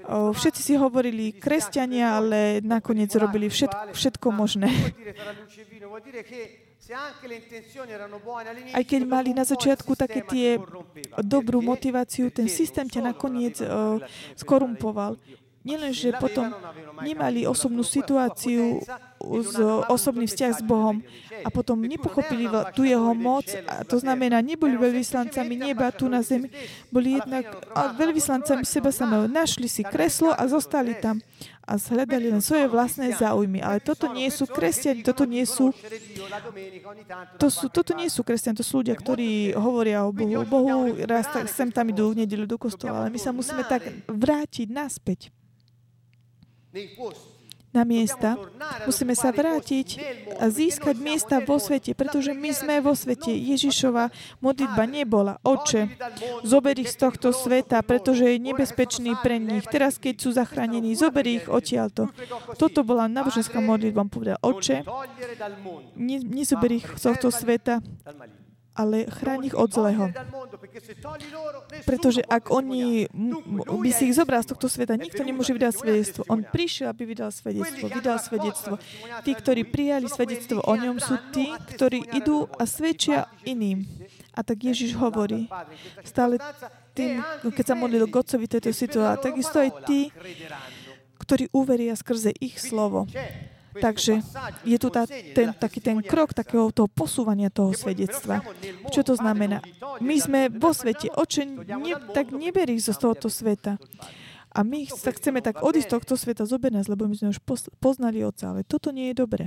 Všetci si hovorili kresťania, ale nakoniec robili všetko, všetko možné. Aj keď mali na začiatku také tie dobrú motiváciu, ten systém ťa nakoniec uh, skorumpoval. Nielenže potom nemali osobnú situáciu, z, osobný vzťah s Bohom a potom nepochopili tu jeho moc a to znamená, neboli veľvyslancami neba tu na zemi, boli jednak veľvyslancami seba samého. Našli si kreslo a zostali tam a hľadali len svoje vlastné záujmy. Ale toto nie sú kresťani, toto nie sú to sú, toto nie sú kresťani, to sú ľudia, ktorí hovoria o Bohu, o Bohu, raz tak sem tam idú v nedeľu do kostola, ale my sa musíme tak vrátiť naspäť na miesta. Musíme sa vrátiť a získať miesta vo svete, pretože my sme vo svete. Ježišova modlitba nebola: Oče, zober ich z tohto sveta, pretože je nebezpečný pre nich. Teraz, keď sú zachránení, zober ich odtiaľto. Toto bola náboženská modlitba. On povedal: Oče, nezober ich z tohto sveta, ale chráň ich od zlého. Pretože ak oni by si ich zobral z tohto sveta, nikto nemôže vydať svedectvo. On prišiel, aby vydal svedectvo. Vydal svedectvo. Tí, ktorí prijali svedectvo o ňom, sú tí, ktorí idú a svedčia iným. A tak Ježiš hovorí stále tým, keď sa modlil k Otcovi tejto situácii, takisto aj tí, ktorí uveria skrze ich slovo. Takže je tu tá, ten, taký ten krok takého toho posúvania toho svedectva. Čo to znamená? My sme vo svete. Oče, ne, tak neber ich zo tohoto sveta. A my sa chceme tak odísť z tohto sveta, zober nás, lebo my sme už poznali Otca. Ale toto nie je dobré.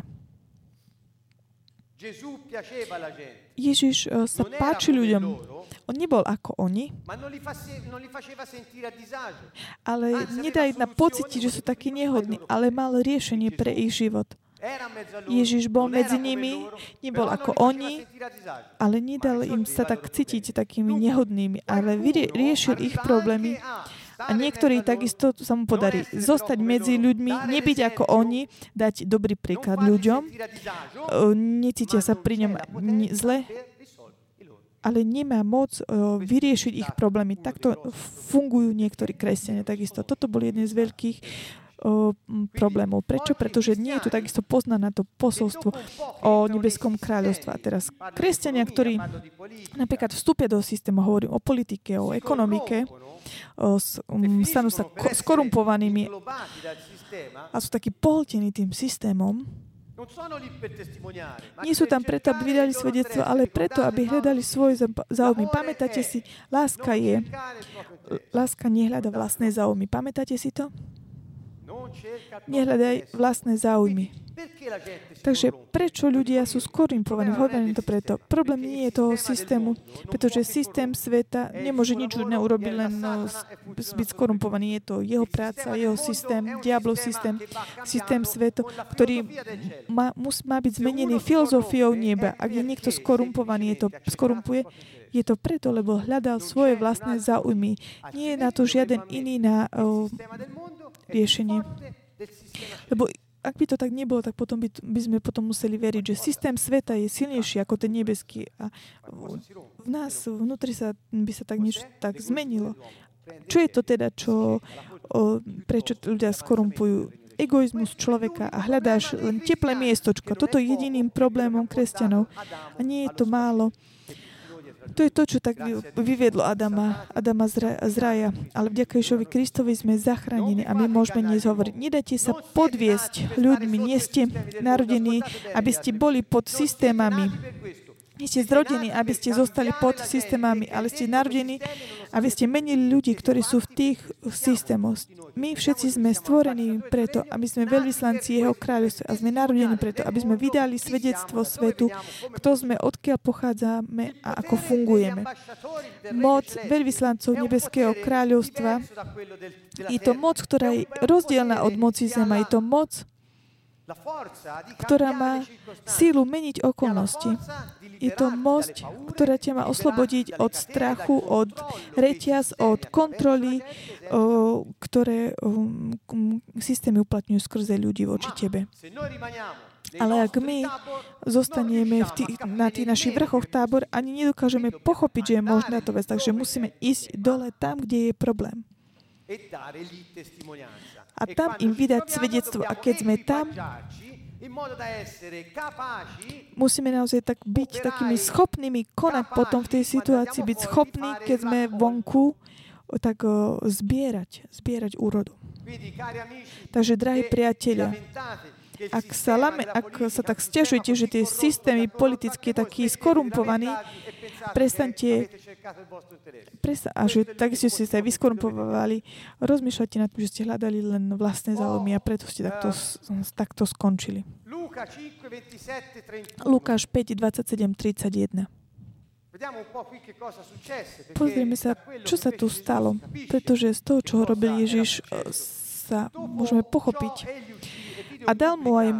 Ježiš sa páči ľuďom. On nebol ako oni, ale nedá ich pocítiť, že sú takí nehodní, ale mal riešenie pre ich život. Ježiš bol medzi nimi, nebol ako oni, ale nedal im sa tak cítiť takými nehodnými, ale riešil ich problémy. A niektorí takisto sa mu podarí zostať medzi ľuďmi, nebyť ako oni, dať dobrý príklad ľuďom, necítia sa pri ňom zle, ale nemá moc vyriešiť ich problémy. Takto fungujú niektorí kresťania takisto. Toto bol jeden z veľkých problémov. Prečo? Pretože nie je tu takisto poznané to posolstvo o nebeskom kráľovstve. A teraz kresťania, ktorí napríklad vstúpia do systému, hovorím o politike, o ekonomike, o, stanú sa ko- skorumpovanými a sú takí pohltení tým systémom, nie sú tam preto, aby vydali svedectvo, ale preto, aby hľadali svoj záujmy. Pamätáte si, láska je, láska nehľada vlastné záujmy. Pamätáte si to? nehľadaj vlastné záujmy. Takže prečo ľudia sú skorumpovaní? Hľadajú to preto. Problém nie je toho systému, pretože systém sveta nemôže nič už neurobiť, len byť skorumpovaný. Je to jeho práca, jeho systém, diablov systém, systém sveta, ktorý má, má byť zmenený filozofiou neba. Ak je niekto skorumpovaný, je to skorumpuje, je to preto, lebo hľadal svoje vlastné záujmy. Nie je na to žiaden iný na uh, riešenie. Lebo ak by to tak nebolo, tak potom by, by sme potom museli veriť, že systém sveta je silnejší ako ten nebeský. A v nás vnútri sa by sa tak niečo tak zmenilo. Čo je to teda, čo, uh, prečo ľudia skorumpujú? Egoizmus človeka a hľadáš len teplé miestočko. Toto je jediným problémom kresťanov. A nie je to málo. To je to, čo tak vyvedlo Adama, Adama z raja. Ale vďaka Ježišovi Kristovi sme zachránení a my môžeme dnes hovoriť. Nedajte sa podviesť ľuďmi. Nie ste narodení, aby ste boli pod systémami. Nie ste zrodení, aby ste zostali pod systémami, ale ste narodení, aby ste menili ľudí, ktorí sú v tých systémoch. My všetci sme stvorení preto, aby sme veľvyslanci jeho kráľovstva a sme narodení preto, aby sme vydali svedectvo svetu, kto sme, odkiaľ pochádzame a ako fungujeme. Moc veľvyslancov nebeského kráľovstva je to moc, ktorá je rozdielna od moci zema. Je to moc, ktorá má sílu meniť okolnosti. Je to moc, ktorá ťa má oslobodiť od strachu, od reťaz, od kontroly, ktoré systémy uplatňujú skrze ľudí voči tebe. Ale ak my zostaneme v tých, na tých našich vrchoch tábor, ani nedokážeme pochopiť, že je možná to vec, takže musíme ísť dole tam, kde je problém. A tam im vydať svedectvo. A keď sme tam, musíme naozaj tak byť takými schopnými konať potom v tej situácii, byť schopní, keď sme vonku, tak zbierať, zbierať úrodu. Takže, drahí priatelia, Ak sa, lame, ak sa tak sťažujete, že tie systémy politické takí skorumpovaní, prestaňte, presta- a že takisto ste sa vyskorumpovali, rozmýšľate nad tým, že ste hľadali len vlastné záujmy a preto ste takto, takto skončili. Lukáš päť, dvadsaťsedem, tridsaťjeden. Pozrieme sa, čo sa tu stalo, pretože z toho, čo robil Ježiš, sa môžeme pochopiť. A dal mu aj,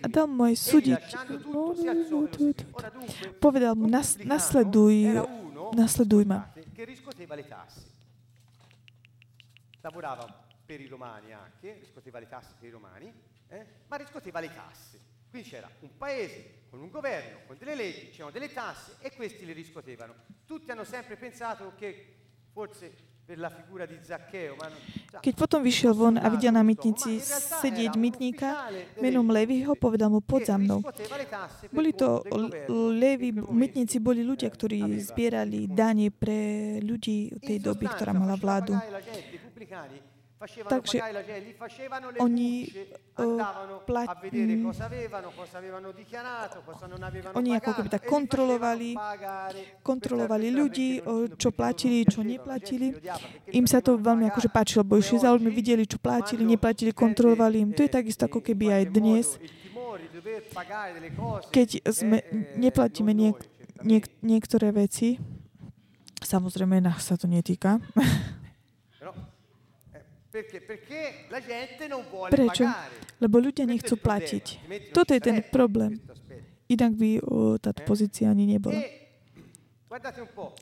a dal mu aj súdiť. Povedal mu, nas, nasleduj, nasleduj ma. Quindi c'era un paese con un governo, con delle leggi, c'erano delle tasse e questi le riscuotevano. Tutti hanno sempre pensato che forse Keď potom vyšiel von a videl na mytnici sedieť mytníka menom Léviho, povedal mu, poď za mnou. Boli to Lévi, mytníci boli ľudia, ktorí zbierali dane pre ľudí tej doby, ktorá mala vládu. Takže oni uh, platili, oni ako keby tak kontrolovali, kontrolovali ľudí, čo platili, čo neplatili. Im sa to veľmi akože páčilo, bo išli za ľuďmi, videli, čo platili, neplatili, kontrolovali im. To je takisto ako keby aj dnes, keď sme, neplatíme niek, niek, niektoré veci, samozrejme nás sa to netýka, Prečo? Lebo ľudia nechcú platiť. Toto je ten problém. Inak by o, táto pozícia ani nebola.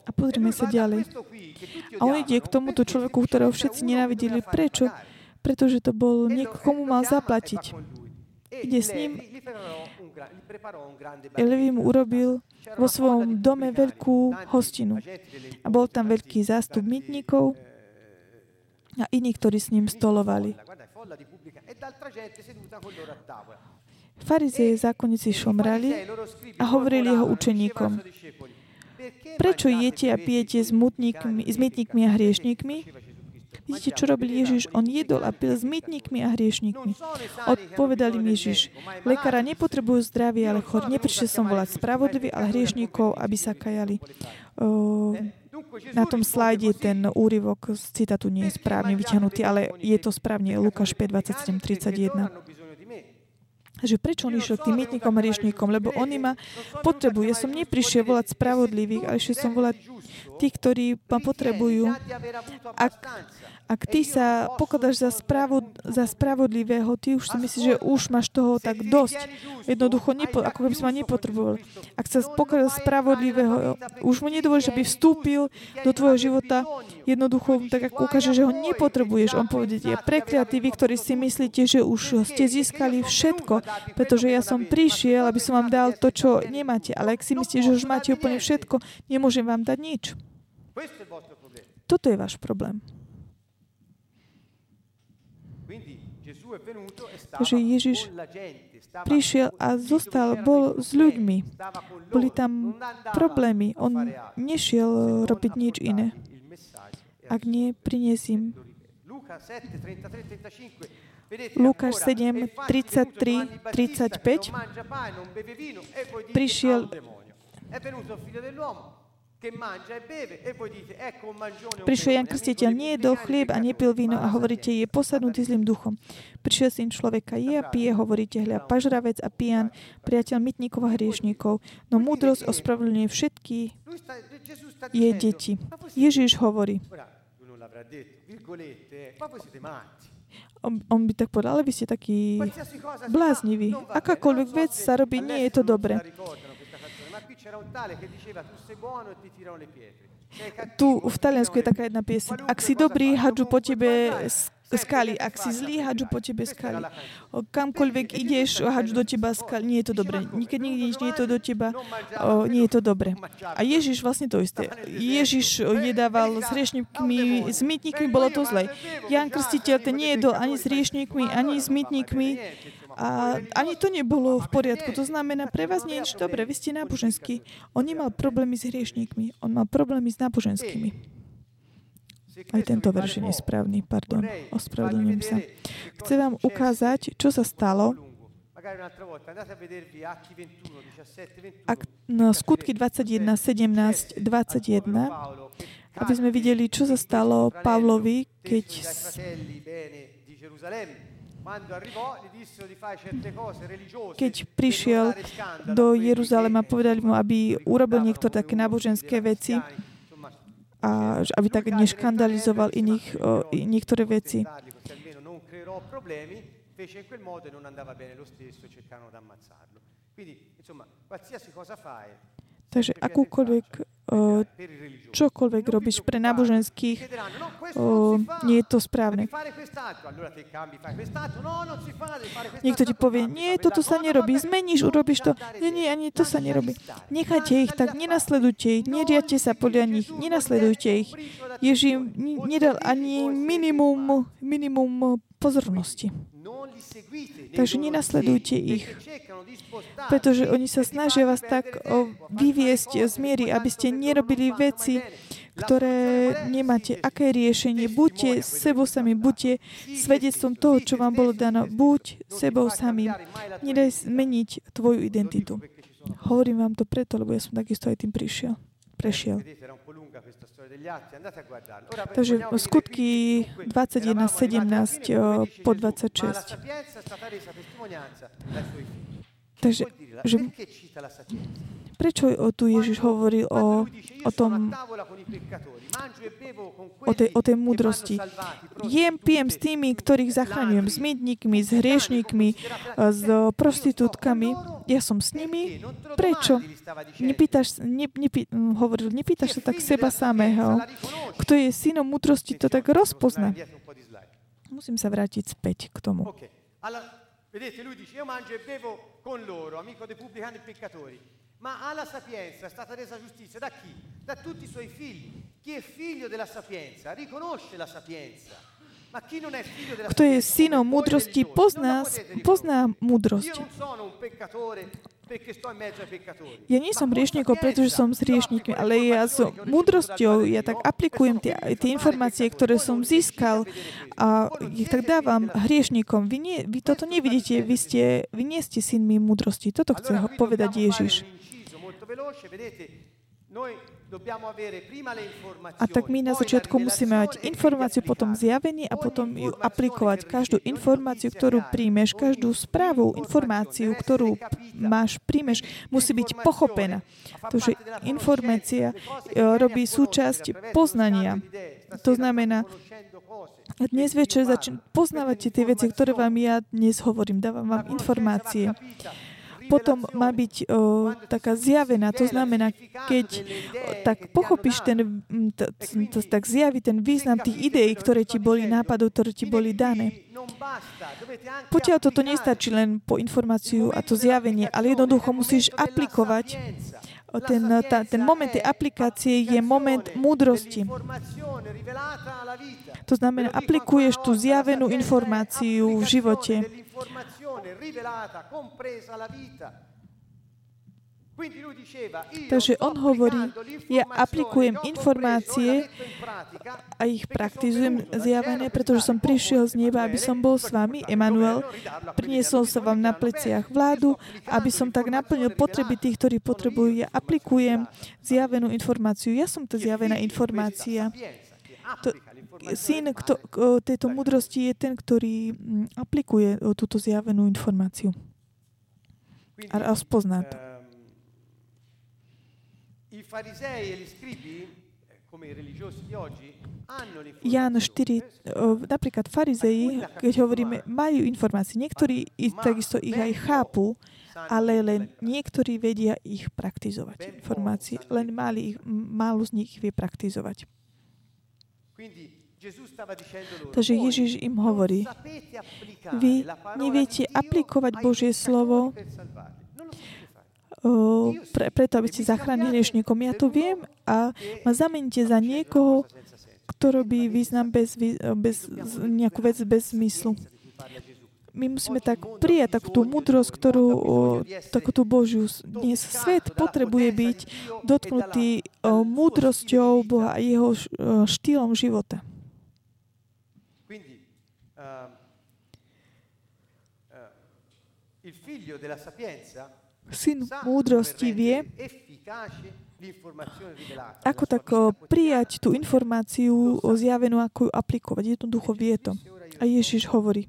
A pozrieme sa ďalej. A on ide k tomuto človeku, ktorého všetci nenávideli. Prečo? Pretože to bol niekto, komu mal zaplatiť. Ide s ním. Levi mu urobil vo svojom dome veľkú hostinu. A bol tam veľký zástup mýtnikov a iní, ktorí s ním stolovali. Farizeje, zákonníci šomrali a hovorili jeho učeníkom, prečo jete a pijete s mýtnikmi, s mýtnikmi a hriešnikmi? Vidíte, čo robil Ježiš? On jedol a pil s mýtnikmi a hriešnikmi. Odpovedal im Ježiš, lekára nepotrebujú zdravie, ale chor. Neprišiel som volať spravodlivých, ale hriešnikov, aby sa kajali. Uh, Na tom slajde ten úryvok z citátu nie je správne vyťahnutý, ale je to správne Lukáš päť, dvadsaťsedem, tridsaťjeden. Že prečo on išiel k tým mýtnikom a riešnikom, lebo oni ma potrebujú. Ja som neprišiel volať spravodlivých, ale ešte som volať tých, ktorí ma potrebujú. Ak, ak ty sa pokladáš za, spravod, za spravodlivého, ty už si myslíš, že už máš toho tak dosť. Jednoducho, nepo, ako keby si ma nepotreboval. Ak sa pokladáš spravodlivého, už mu nedovolíš, aby vstúpil do tvojho života. Jednoducho, tak ako ukáže, že ho nepotrebuješ. On povedie, ja prekliatý, vy, ktorí si myslíte, že už ste získali všetko, pretože ja som prišiel, aby som vám dal to, čo nemáte. Ale ak si myslíte, že už máte úplne všetko, nemôžem vám dať nič. Toto je váš problém. Takže Ježiš prišiel a zostal, bol s ľuďmi. Boli tam problémy. On nešiel robiť nič iné. Ak nie, priniesím. Lukáš sedem, tridsaťtri, tridsaťpäť. Prišiel Prišiel Jan Krstiteľ, nejedol chlieb a nepil víno a hovoríte, je posadnutý zlým duchom. Prišiel syn človeka, je a pije, hovoríte, hľa, pažravec a pijan, priateľ mytníkov a hriešníkov, no múdrosť ospravedlňuje všetky jej deti. Ježiš hovorí. On, on by tak povedal, ale vy ste takí blázniví. Akákoľvek vec sa robí, nie je to dobré. Tu v Taliansku je taká jedna pieseň. Ak si dobrý, hádžu po tebe skaly. Ak si zlý, hádžu po tebe skaly. Kamkoľvek ideš, hádžu do teba skaly. Nie je to dobré. Nikdy nikde ideš, nie je to do teba. O, nie je to dobré. A Ježiš vlastne to isté. Ježiš jedával s hriešnikmi, s mýtnikmi, bolo to zle. Ján Krstiteľ ten nejedol ani s hriešnikmi, ani s mýtnikmi. A ani to nebolo v poriadku. To znamená, pre vás nie je nič dobré. Vy ste náboženskí. On nemal problémy s hriešníkmi. On mal problémy s náboženskými. Aj tento verš je nesprávny. Pardon. Ospravedlňujem sa. Chcem vám ukázať, čo sa stalo. Ak, no, skutky dvadsaťjeden, sedemnásť, dvadsaťjeden. Aby sme videli, čo sa stalo Pavlovi, keď... Keď prišiel do Jeruzalema, povedali mu, aby urobil niektoré také náboženské veci a aby tak neškandalizoval iných, o, niektoré veci. Takže akúkoľvek, o, čokoľvek robíš pre náboženských, o, nie je to správne. Niekto ti povie, nie, toto sa nerobí, zmeníš, urobíš to. Nie, nie, ani to sa nerobí. Nechajte ich tak, nenasledujte ich, neriadte sa podľa nich, nenasledujte ich. Ježiš nedal ani minimum, minimum pozornosti. Takže nenasledujte ich, pretože oni sa snažia vás tak vyviesť z miery, aby ste nerobili veci, ktoré nemáte. Aké riešenie? Buďte sebou sami, buďte svedectvom toho, čo vám bolo dané. Buď sebou sami. Nedaj zmeniť tvoju identitu. Hovorím vám to preto, lebo ja som takisto aj tým prišiel. Prešiel. Takže skutky dvadsaťjeden, sedemnásť po dvadsaťšesť. Takže že, prečo tu Ježiš hovoril o, o tom o tej, o tej múdrosti? Jem, pijem s tými, ktorých zachraňujem, s mýtnikmi, s hriešnikmi, s prostitútkami. Ja som s nimi. Prečo? Nepýtaš, ne, nepý, hovoril, nepýtaš sa tak seba samého. Kto je synom múdrosti, to tak rozpozná. Musím sa vrátiť späť k tomu. Vedete, lui dice, io mangio e bevo con loro, amico dei pubblicani e peccatori, ma alla sapienza è stata resa giustizia da chi? Da tutti i suoi figli. Chi è figlio della sapienza riconosce la sapienza, ma chi non è figlio della sapienza... Kto je synom múdrosti, pozná, pozná múdrosť. Io non sono un peccatore. Ja nie som hriešnikom, pretože som s hriešnikmi, ale ja som múdrosťou, ja tak aplikujem tie, tie informácie, ktoré som získal a ich tak dávam hriešnikom. Vy, nie, vy toto nevidíte, vy, ste, vy nie ste synmi múdrosti. Toto chce povedať Ježiš. A tak my na začiatku musíme mať informáciu, potom zjavenie a potom ju aplikovať. Každú informáciu, ktorú príjmeš, každú správu, informáciu, ktorú máš, príjmeš, musí byť pochopená. Tože informácia robí súčasť poznania. To znamená, dnes večer začín, poznávate tie veci, ktoré vám ja dnes hovorím, dávam vám informácie. Potom má byť o, taká zjavená, to znamená, keď o, tak pochopíš ten, t, t, t, tak zjaví ten význam tých ideí, ktoré ti boli nápadov, ktoré ti boli dané. Potiaľ toto nestačí len po informáciu a to zjavenie, ale jednoducho musíš aplikovať. Ten, tá, ten moment tej aplikácie je moment múdrosti. To znamená, aplikuješ tú zjavenú informáciu v živote. Takže on hovorí, ja aplikujem informácie a ich praktizujem zjavené, pretože som prišiel z neba, aby som bol s vami, Emanuel. Priniesol sa vám na pleciach vládu, aby som tak naplnil potreby tých, ktorí potrebujú. Ja aplikujem zjavenú informáciu. Ja som tá zjavená informácia. To, syn kto, tejto múdrosti je ten, ktorý aplikuje túto zjavenú informáciu a spozná to. Ján štyri, napríklad farizeji, keď hovoríme, majú informácie. Niektorí takisto ich aj chápu, ale len niektorí vedia ich praktizovať. Informácie, len málo z nich vie praktizovať. Takže Ježiš im hovorí, vy neviete aplikovať Božie slovo o, pre, preto, aby ste zachránili hriešníkom. Ja to viem a ma zamenite za niekoho, kto robí význam bez, bez, nejakú vec bez zmyslu. My musíme tak prijať takú tú múdrosť, ktorú, takú tú Božiu. Dnes svet potrebuje byť dotknutý múdrosťou Boha a jeho štýlom života. Syn múdrosti vie, ako tak prijať tú informáciu o zjavenú, ako ju aplikovať. Jednoducho vie to. A Ježiš hovorí,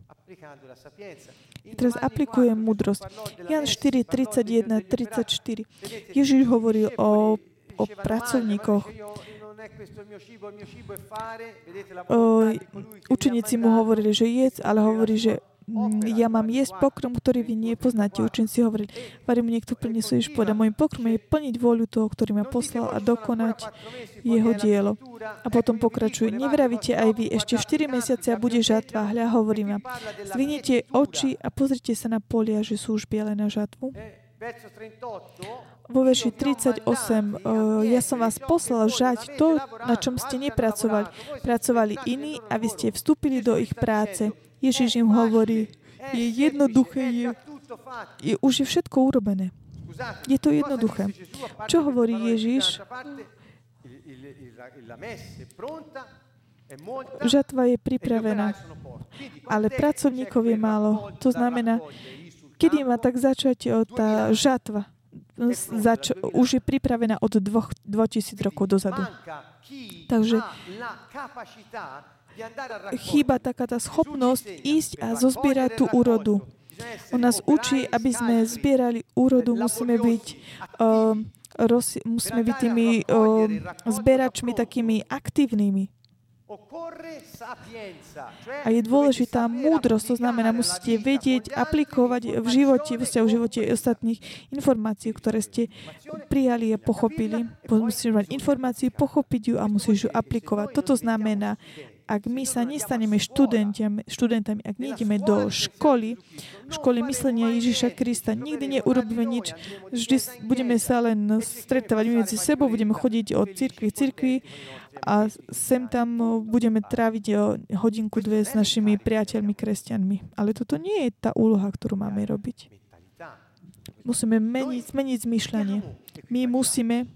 teraz aplikujem múdrosť. Ján štyri, tridsaťjeden, tridsaťštyri. Ježiš hovoril o, o pracovníkoch. O, učeníci mu hovorili, že jedz, ale hovorí, že ja mám jesť pokrm, ktorý vy nepoznáte. Učenci hovorili, varí mu niekto prinesie špod a môjim pokrmom je plniť vôľu toho, ktorý ma poslal a dokonať jeho dielo. A potom pokračuje, nevravíte aj vy, ešte štyri mesiace a bude žatva, hľa, hovorím vám. Zvinite oči a pozrite sa na polia, že sú už biele na žatvu. Vo verši tridsaťosem, ja som vás poslal žať to, na čom ste nepracovali. Pracovali iní a vy ste vstúpili do ich práce. Ježiš im hovorí, je jednoduché, je, je, už je všetko urobené. Je to jednoduché. Čo hovorí Ježiš? Žatva je pripravená, ale pracovníkov je málo. To znamená, kedy má tak začať tá žatva? Zač- už je pripravená od dvoch, dvetisíc rokov dozadu. Takže chýba taká tá schopnosť ísť a zozbierať tú úrodu. On nás učí, aby sme zbierali úrodu, musíme byť, uh, roz, musíme byť tými uh, zberačmi takými aktívnymi. A je dôležitá múdrosť, to znamená, musíte vedieť, aplikovať v živote, v vzťahu živote ostatných informácií, ktoré ste prijali a pochopili. Musíte mať informáciu, pochopiť ju a musíš ju aplikovať. Toto znamená, ak my sa nestaneme študentami, študentami, ak nejdeme do školy, školy myslenia Ježiša Krista, nikdy neurobíme nič, vždy budeme sa len stretávať medzi sebou, budeme chodiť od cirkvi k cirkvi a sem tam budeme tráviť hodinku, dve s našimi priateľmi, kresťanmi. Ale toto nie je tá úloha, ktorú máme robiť. Musíme meniť, zmeniť zmyšľanie. My musíme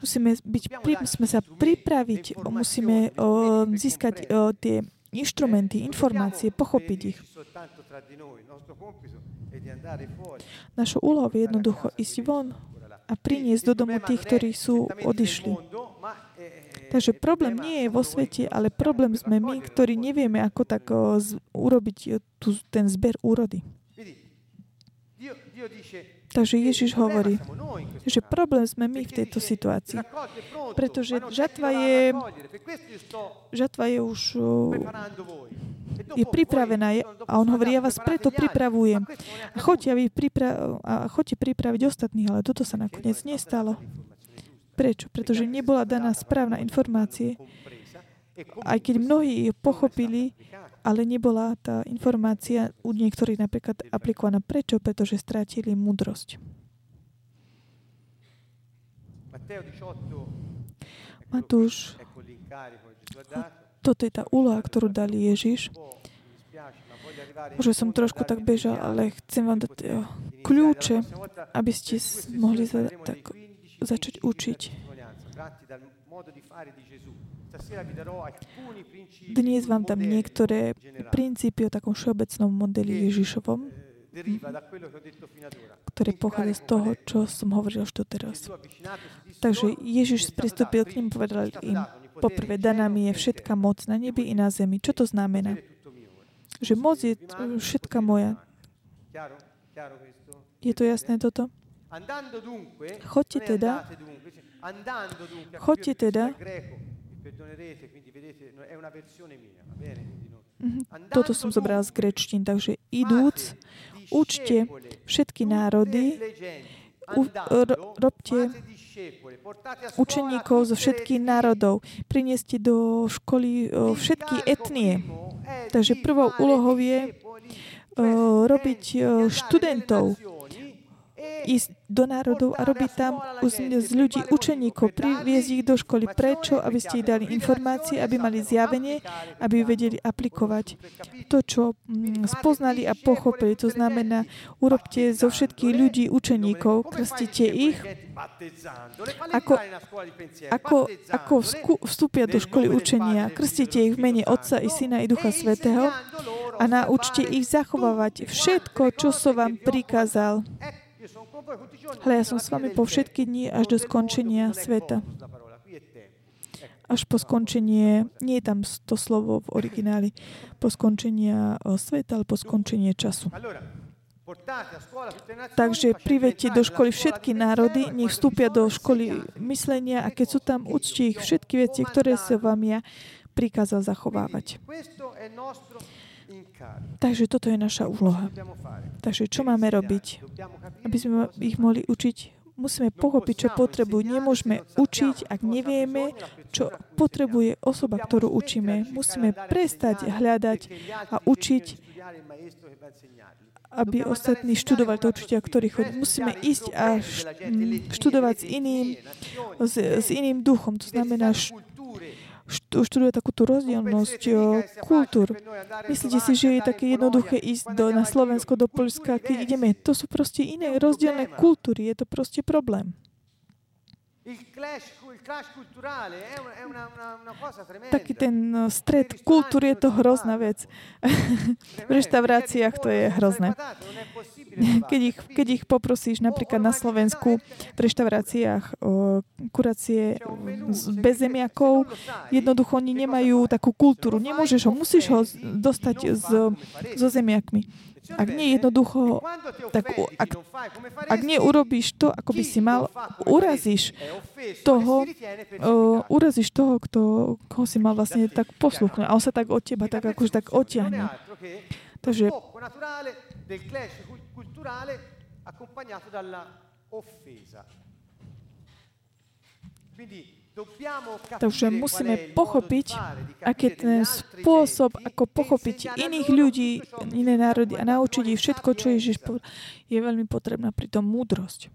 Musíme, byť, musíme sa pripraviť, musíme o, získať o, tie inštrumenty, informácie, pochopiť ich. Našou úlohou je jednoducho ísť von a priniesť do domu tých, ktorí sú odišli. Takže problém nie je vo svete, ale problém sme my, ktorí nevieme, ako tak urobiť tú, ten zber úrody. Takže Ježiš hovorí, že problém sme my v tejto situácii. Pretože žatva je, žatva je už je pripravená a on hovorí, ja vás preto pripravujem. A choďte, aby pripra- a choďte pripraviť ostatných, ale toto sa nakoniec nestalo. Prečo? Pretože nebola daná správna informácia. Aj keď mnohí ju pochopili, ale nebola tá informácia u niektorých napríklad aplikovaná. Prečo? Pretože strátili múdrosť. Matúš, toto je tá úloha, ktorú dal Ježiš. Už som trošku tak bežal, ale chcem vám dať jo, kľúče, aby ste mohli za, tak, začať učiť. Dnes vám tam niektoré princípy o takom všeobecnom modeli Ježišovom, ktoré pochádza z toho, čo som hovoril už doteraz. Takže Ježiš pristúpil k nim, povedal im, poprvé, daná mi je všetka moc na nebi i na zemi. Čo to znamená? Že moc je všetka moja. Je to jasné toto? Choďte teda, choďte teda, toto som zobral z gréčtiny, takže idúc, učte všetky národy, u, ro, robte učeníkov zo všetkých národov, prinieste do školy všetky etnie. Takže prvou úlohou je robiť študentov, ísť do národov a robiť tam z ľudí učeníkov, priviezť ich do školy. Prečo? Aby ste ich dali informácie, aby mali zjavenie, aby vedeli aplikovať to, čo spoznali a pochopili. To znamená, urobte zo všetkých ľudí učeníkov, krstite ich, ako, ako, ako vstúpia do školy učenia, krstite ich v mene Otca i Syna i Ducha Svätého a naučte ich zachovávať všetko, čo som vám prikázal. Hle, ja som s vami po všetky dni až do skončenia sveta. Až po skončenie, nie je tam to slovo v origináli, po skončenia sveta, ale po skončenie času. Takže privedte do školy všetky národy, nech vstúpia do školy myslenia a keď sú tam, učte ich všetky veci, ktoré sa vám ja prikázal zachovávať. Takže toto je naša úloha. Takže čo máme robiť? Aby sme ich mohli učiť, musíme pochopiť, čo potrebujú. Nemôžeme učiť, ak nevieme, čo potrebuje osoba, ktorú učíme. Musíme prestať hľadať a učiť, aby ostatní študovali to učiteľa, ktorý chodí. Musíme ísť a študovať s iným, s, s iným duchom. To znamená študuje takúto rozdielnosť kultúr. Myslíte si, že je také jednoduché ísť do, na Slovensko, do Poľska, keď ideme? To sú proste iné rozdielne kultúry. Je to proste problém. Taký ten stred kultúry je to hrozná vec. V reštauráciách to je hrozné. Keď ich, keď ich poprosíš napríklad na Slovensku v reštauráciách o kuracie bez zemiakov, jednoducho oni nemajú takú kultúru. Nemôžeš ho, musíš ho dostať so, so zemiakmi. Ak nie jednoducho, tak ak, ak nie urobíš to, ako by si mal, urazíš toho, uh, urazíš toho, kto, koho si mal vlastne tak posluchnúť. A on sa tak od teba tak akože tak odtiahne. Takže Takže musíme pochopiť, aký je ten spôsob, ako pochopiť iných ľudí, iné národy a naučiť ich všetko, čo Ježiš povedal. Je veľmi potrebná pritom múdrosť.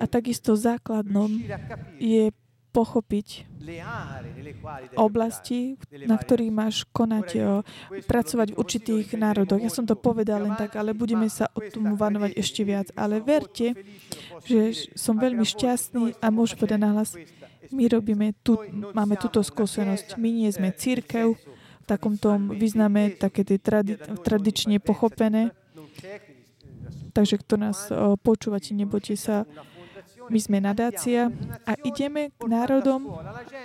A takisto základnom je pochopiť oblasti, na ktorých máš konať, jo, pracovať v určitých národoch. Ja som to povedal len tak, ale budeme sa o tom vanovať ešte viac. Ale verte, že som veľmi šťastný a môžem povedať nahlas, my robíme tu, máme túto skúsenosť. My nie sme cirkev, takomto význame, také tie tradi- tradične pochopené. Takže kto nás počúvate, nebojte sa. My sme nadácia a ideme k národom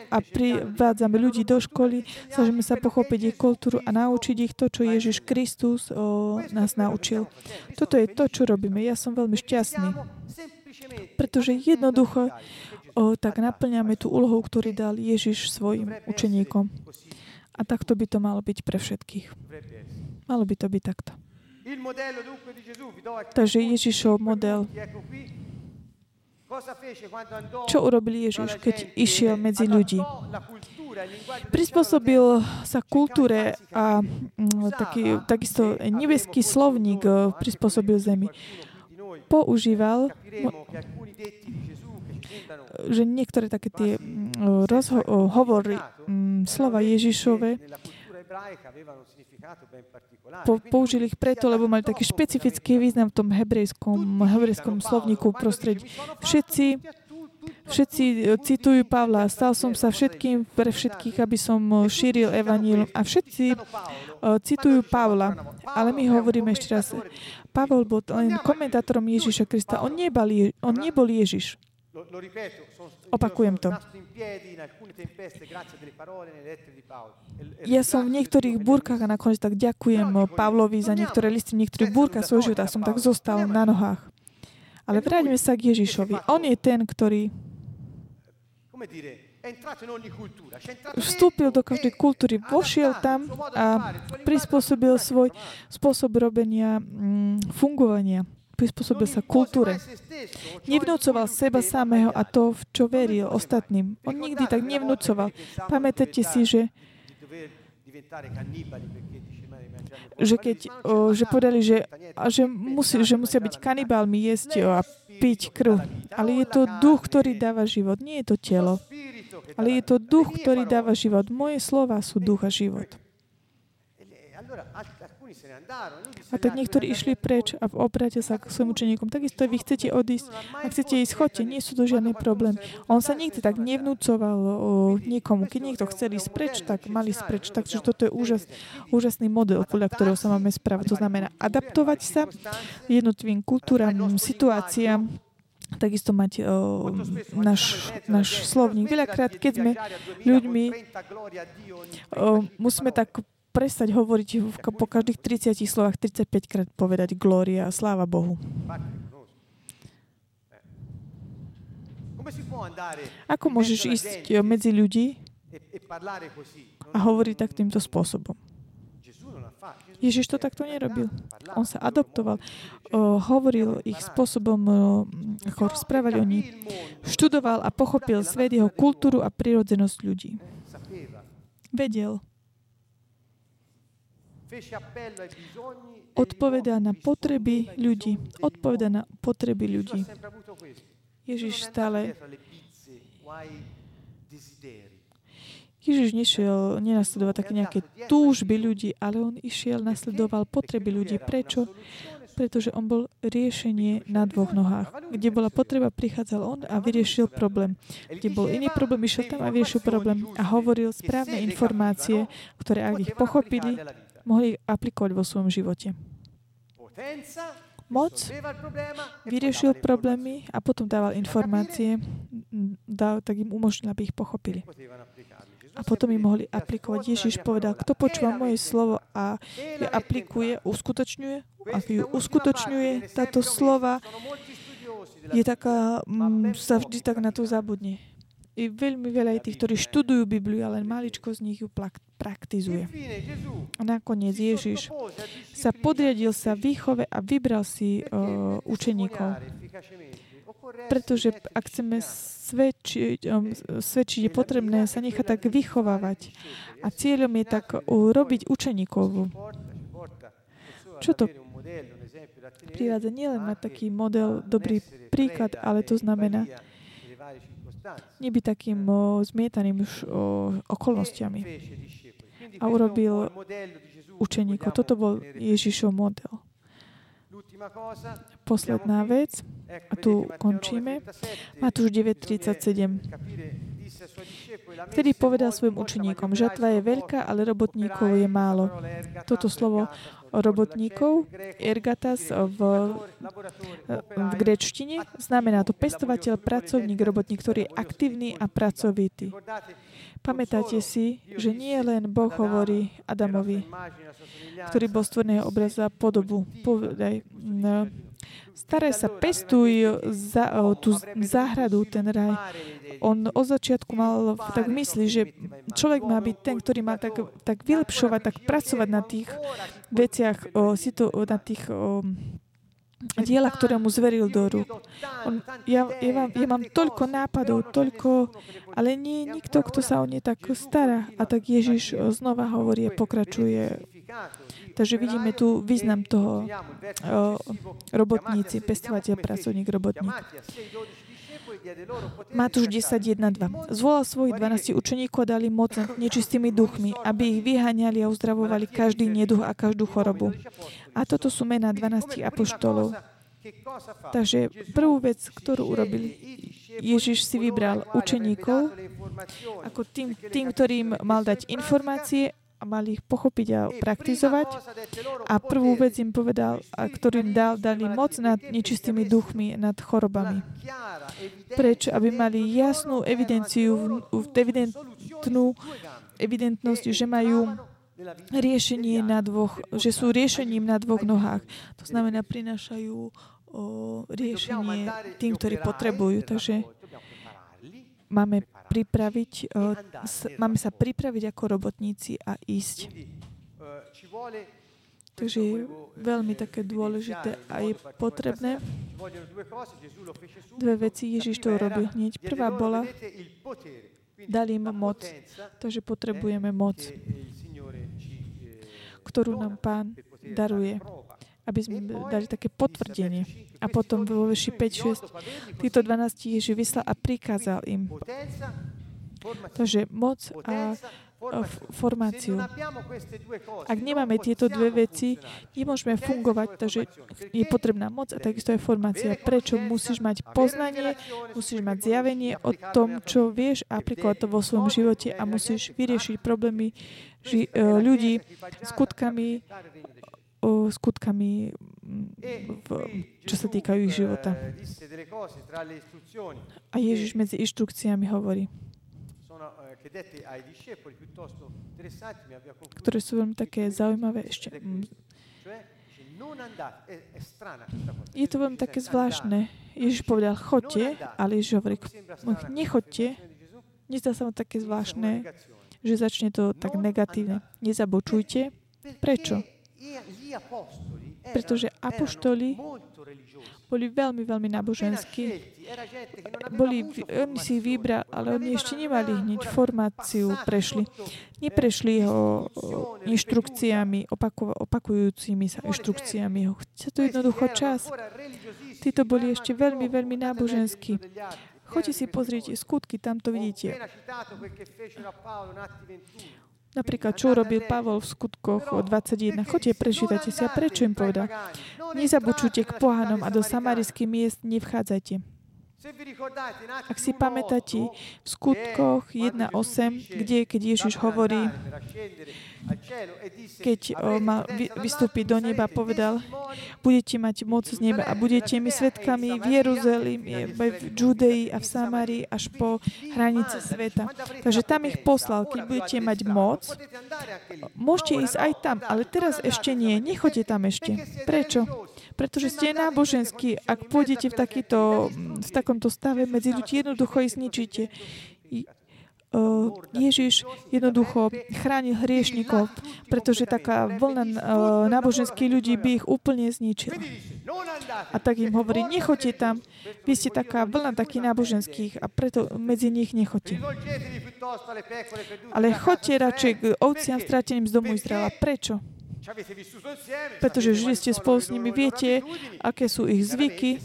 a privádzame ľudí do školy, snažíme sa pochopiť ich kultúru a naučiť ich to, čo Ježiš Kristus o, nás naučil. Toto je to, čo robíme. Ja som veľmi šťastný, pretože jednoducho o, tak naplňame tú úlohu, ktorú dal Ježiš svojim učeníkom. A takto by to malo byť pre všetkých. Malo by to byť takto. Takže Ježišov model. Čo urobil Ježiš, keď išiel medzi ľudí? Prispôsobil sa kultúre a taký, takisto nebeský slovník prispôsobil zemi. Používal, že niektoré také tie rozho- hovory, slova Ježišove, Po, použili ich preto, lebo mali taký špecifický význam v tom hebrejskom, hebrejskom slovníku prostredí. Všetci, všetci citujú Pavla, stal som sa všetkým pre všetkých, aby som šíril evanjelium. A všetci citujú Pavla. Ale my hovoríme ešte raz, Pavol bol len komentátorom Ježiša Krista. On nebol, on nebol Ježiš. Opakujem to. Ja som v niektorých búrkach a nakoniec tak ďakujem Pavlovi za niektoré listy, niektorých búrkach svojho života. Som tak zostal na nohách. Ale vráťme sa k Ježišovi. On je ten, ktorý vstúpil do každej kultúry, vošiel tam a prispôsobil svoj spôsob robenia, fungovania. Prispôsobil sa kultúre. Nevnúcoval seba samého a to, v čo veril ostatným. On nikdy tak nevnúcoval. Pamätajte si, že že keď že povedali, že, že, musí, že musia byť kanibálmi, jesť a piť krv. Ale je to duch, ktorý dáva život. Nie je to telo. Ale je to duch, ktorý dáva život. Moje slova sú duch a život. A tak niektorí išli preč a obrátia sa k svojim učeníkom. Takisto vy chcete odísť. Ak chcete ísť, chodte. Nie sú to žiadne problémy. On sa nikdy tak nevnúcoval nikomu. Keď niekto chcel ísť preč, tak mali ísť preč. Takže toto je úžas, úžasný model, podľa ktorého sa máme správať. To znamená adaptovať sa jednotlivým kultúram, situáciám, takisto mať o, náš, náš slovník. Veľakrát, keď sme ľuďmi, o, musíme tak prestať hovoriť po každých tridsiatich slovách tridsaťpäť krát povedať glória a sláva Bohu. Ako môžeš ísť medzi ľudí a hovoriť tak týmto spôsobom? Ježiš to takto nerobil. On sa adoptoval. O, hovoril ich spôsobom, o, ako rozprávali oni. Študoval a pochopil svet, jeho kultúru a prirodzenosť ľudí. Vedel. Odpovedá na potreby ľudí. Odpovedá na potreby ľudí. Ježiš stále... Ježiš nešiel nenasledovať také nejaké túžby ľudí, ale on išiel, nasledoval potreby ľudí. Prečo? Pretože on bol riešenie na dvoch nohách. Kde bola potreba, prichádzal on a vyriešil problém. Kde bol iný problém, išiel tam a vyriešil problém. A hovoril správne informácie, ktoré ak ich pochopili, mohli aplikovať vo svojom živote. Moc vyriešil problémy a potom dával informácie, dal, tak im umožnil, aby ich pochopili. A potom im mohli aplikovať. Ježiš povedal, kto počúva moje slovo a ju aplikuje, uskutočňuje, a ju uskutočňuje táto slova, je taká, m, sa vždy tak na to zabudne. I veľmi veľa je tých, ktorí študujú Bibliu, ale maličko z nich ju praktizuje. A nakoniec Ježiš sa podriadil sa výchove a vybral si uh, učeníkov. Pretože ak chceme svedčiť, um, svedčiť, je potrebné sa nechať tak vychovávať. A cieľom je tak uh, robiť učeníkov. Čo to privádza? Nielen na taký model, dobrý príklad, ale to znamená nebyť takým o, zmietaným š, o, okolnostiami. A urobil učeníkov. Toto bol Ježišov model. Posledná vec, a tu končíme. Matúš deväť tridsaťsedem. Vtedy povedal svojim učeníkom, žatva je veľká, ale robotníkov je málo. Toto slovo robotníkov, ergatas v, v gréčtine, znamená to pestovateľ, pracovník, robotník, ktorý je aktívny a pracovitý. Pamätáte si, že nie len Boh hovorí Adamovi, ktorý bol stvoreného obraza podobu. Povedaj, no, staraj sa, pestuj za, tú záhradu, ten raj. On od začiatku mal tak mysli, že človek má byť ten, ktorý má tak, tak vylepšovať, tak pracovať na tých veciach, na tých diela, ktoré mu zveril do rúk. On, ja, ja, mám, ja mám toľko nápadov, toľko, ale nie nikto, kto sa o ne tak stará. A tak Ježiš znova hovorí a pokračuje. Takže vidíme tu význam toho o, robotníci, pestovateľ, pracovník, robotník. Matúš desať, jeden, dva. Zvolal svojich dvanástich učeníkov a dali moc nad nečistými duchmi, aby ich vyháňali a uzdravovali každý neduch a každú chorobu. A toto sú mená dvanástich apoštolov. Takže prvú vec, ktorú urobili, Ježiš si vybral učeníkov, ako tým, tým ktorým mal dať informácie, a mali ich pochopiť a praktizovať. A prvú vec im povedal, a ktorým dal, dali moc nad nečistými duchmi, nad chorobami. Prečo? Aby mali jasnú evidenciu, evidentnú evidentnosť, že majú riešenie na dvoch, že sú riešením na dvoch nohách. To znamená, prinášajú riešenie tým, ktorí potrebujú. Takže máme pripraviť, máme sa pripraviť ako robotníci a ísť. Takže je veľmi také dôležité a je potrebné dve veci. Ježiš to urobil hneď. Prvá bola, dali im moc. Takže potrebujeme moc, ktorú nám Pán daruje, aby sme dali také potvrdenie. A potom vo verši päť šesť týchto dvanástich Ježiš vyslal a prikázal im. Takže moc a formáciu. Ak nemáme tieto dve veci, nemôžeme fungovať, takže je potrebná moc a takisto je formácia. Prečo? Musíš mať poznanie, musíš mať zjavenie o tom, čo vieš a aplikovať to vo svojom živote a musíš vyriešiť problémy ži- ľudí skutkami skutkami, v, čo sa týkajú ich života. A Ježiš medzi inštrukciami hovorí, ktoré sú veľmi také zaujímavé ešte. Je to veľmi také zvláštne. Ježiš povedal, choďte, ale Ježiš hovorí, nechoďte. Nezdá sa mu také zvláštne, že začne to tak negatívne. Nezabočujte. Prečo? Pretože apoštoli boli veľmi, veľmi náboženskí. Boli, oni si ich vybrali, ale oni ešte nemali hneď formáciu, prešli. Neprešli ho inštrukciami, opaku, opakujúcimi sa inštrukciami. Chce to jednoducho čas. Títo boli ešte veľmi, veľmi náboženskí. Choďte si pozrieť skutky, tam to vidíte. Napríklad, čo robil Pavol v skutkoch o dvadsaťjeden. Chodte, prečítajte si. A prečo im povedal? Nezabočujte k pohanom a do samarijských miest nevchádzajte. Ak si pamätáte v skutkoch jedna osem, kde, keď Ježiš hovorí, keď mal vystúpiť do neba, povedal, budete mať moc z neba a budete mi svedkami v Jeruzalíme, v Judei a v Samárii až po hranice sveta. Takže tam ich poslal, keď budete mať moc, môžete ísť aj tam, ale teraz ešte nie, nechoďte tam ešte. Prečo? Pretože ste náboženskí, ak pôjdete v takýto, v takomto stave medzi ľudí, jednoducho ich zničíte. Ježiš jednoducho chránil hriešnikov, pretože taká vlna náboženských ľudí by ich úplne zničila. A tak im hovorí, nechoďte tam, vy ste taká vlna takých náboženských a preto medzi nich nechoďte. Ale choďte radšej k ovciam strateným z domu Izraela. Prečo? Pretože žili ste spolu s nimi, viete, aké sú ich zvyky,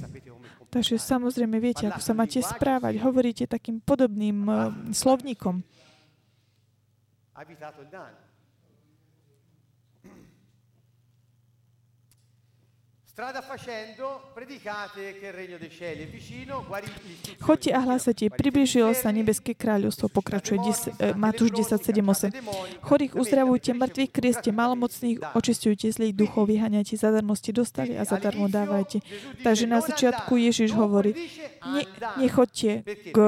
takže samozrejme viete, ako sa máte správať. Hovoríte takým podobným uh, slovníkom. Strada facendo, predicate che il regno dei cieli è vicino, guarite. Choďte a hlásajte, priblížilo sa nebeské kráľovstvo, pokračuje Matúš desať sedem osem. Chorých uzdravujte, mŕtvych krieste, malomocných očisťujte, zlých duchov vyháňajte, zadarmo ste dostali a zadarmo dávajte. Takže na začiatku Ježiš hovorí, ne, nechoďte k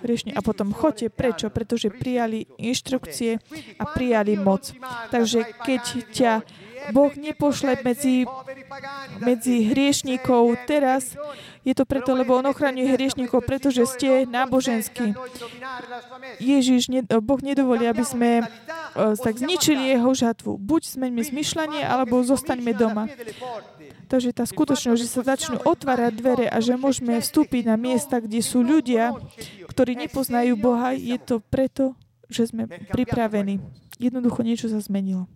riešne a potom choďte. Prečo? Pretože prijali inštrukcie a prijali moc. Takže keď ťa Boh nepošle medzi, medzi hriešníkov teraz. Je to preto, lebo on ochraňuje hriešníkov, pretože ste náboženskí. Ježiš, ne, Boh nedovolí, aby sme uh, tak zničili jeho žatvu. Buď zmeňme zmyšľanie, alebo zostaňme doma. Takže tá skutočnosť, že sa začnú otvárať dvere a že môžeme vstúpiť na miesta, kde sú ľudia, ktorí nepoznajú Boha, je to preto, že sme pripravení. Jednoducho niečo sa zmenilo.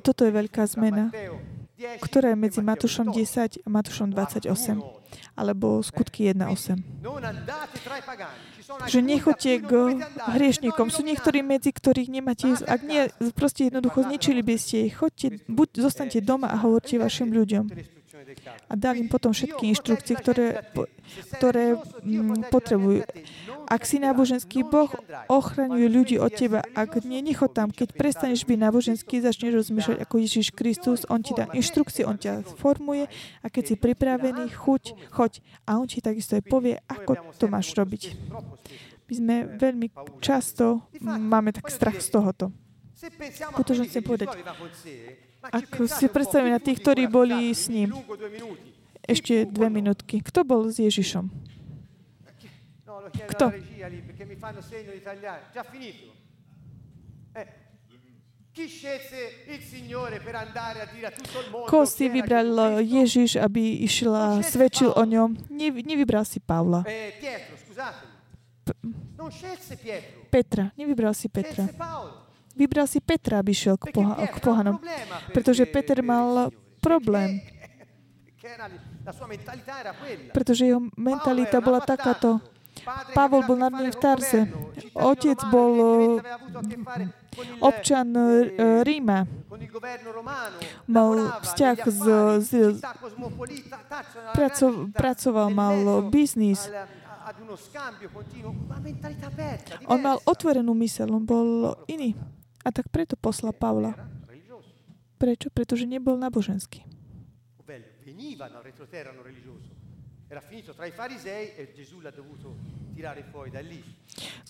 Toto je veľká zmena, ktorá je medzi Matúšom desať a Matúšom dvadsaťosem, alebo skutky jedna osem. Takže nechoďte k hriešnikom. Sú niektorí medzi, ktorých nemáte, ak nie, proste jednoducho zničili by ste ich. Choďte, buď, zostaňte doma a hovorte vašim ľuďom. A dám im potom všetky inštrukcie, ktoré, ktoré potrebujú. Ak si náboženský, Boh ochraňuje ľudí od teba. Ak nie, nechoď tam. Keď prestaneš byť náboženský, začneš rozmýšľať ako Ježiš Kristus. On ti dá inštrukcie, on ťa formuje a keď si pripravený, chuť, choď. A on ti takisto aj povie, ako to máš robiť. My sme veľmi často máme tak strach z tohoto. Pretože chcem povedať, ak si predstavíme na tých, ktorí boli s ním. Ešte dve minútky. Kto bol s Ježišom? Kto? Koho si vybral Ježiš, aby išiel a svedčil o ňom? Ne, nevybral si Pavla. P- Petra. Nevybral si Petra. Vybral si Petra, aby šiel k, poha- k pohanom, pretože Peter mal problém. Pretože jeho mentalita bola takáto. Pavol bol narodený v Tarse. Otec bol občan Ríma. Mal vzťah z... z pracoval, pracoval, mal biznis. On mal otvorenú myseľ, on bol iný. A tak preto poslal Pavla. Prečo? Pretože nebol náboženský.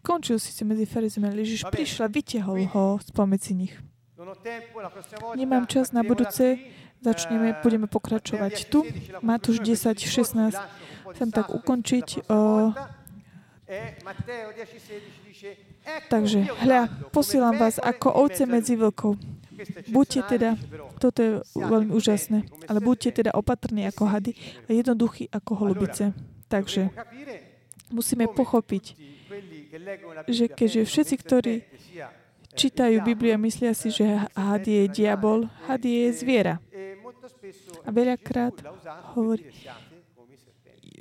Skončil si sa medzi farizejmi, ale Ježiš prišiel a vytiahol ho spomedzi nich. Nemám čas, na budúce začneme, budeme pokračovať tu. Matúš desať šestnásť. Chcem tak ukončiť. O... Takže, hľa, posielam vás ako ovce medzi vlkov. Buďte teda, toto je veľmi úžasné, ale buďte teda opatrní ako hady a jednoduchí ako holubice. Takže, musíme pochopiť, že keďže všetci, ktorí čítajú Bibliu a myslia si, že had je diabol, had je zviera. A veľakrát hovorí,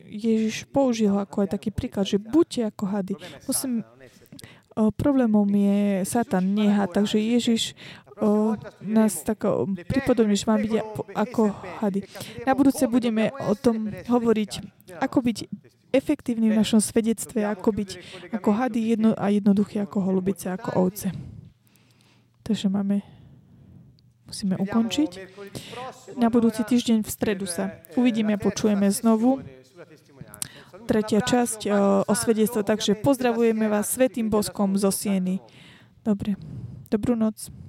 Ježiš použil ho ako aj taký príklad, že buďte ako hady. Musím, o, problémom je Satan, nie had, takže Ježiš o, nás tak pripodobne, že mám byť ako hady. Na budúce budeme o tom hovoriť, ako byť efektívny v našom svedectve, ako byť ako hady jedno, a jednoduché ako holubice, ako ovce. Takže máme, musíme ukončiť. Na budúci týždeň v stredu sa uvidíme a počujeme znovu. Tretia časť o, o svedectve, takže pozdravujeme vás Svätým Boskom zo Sieny. Dobre, dobrú noc.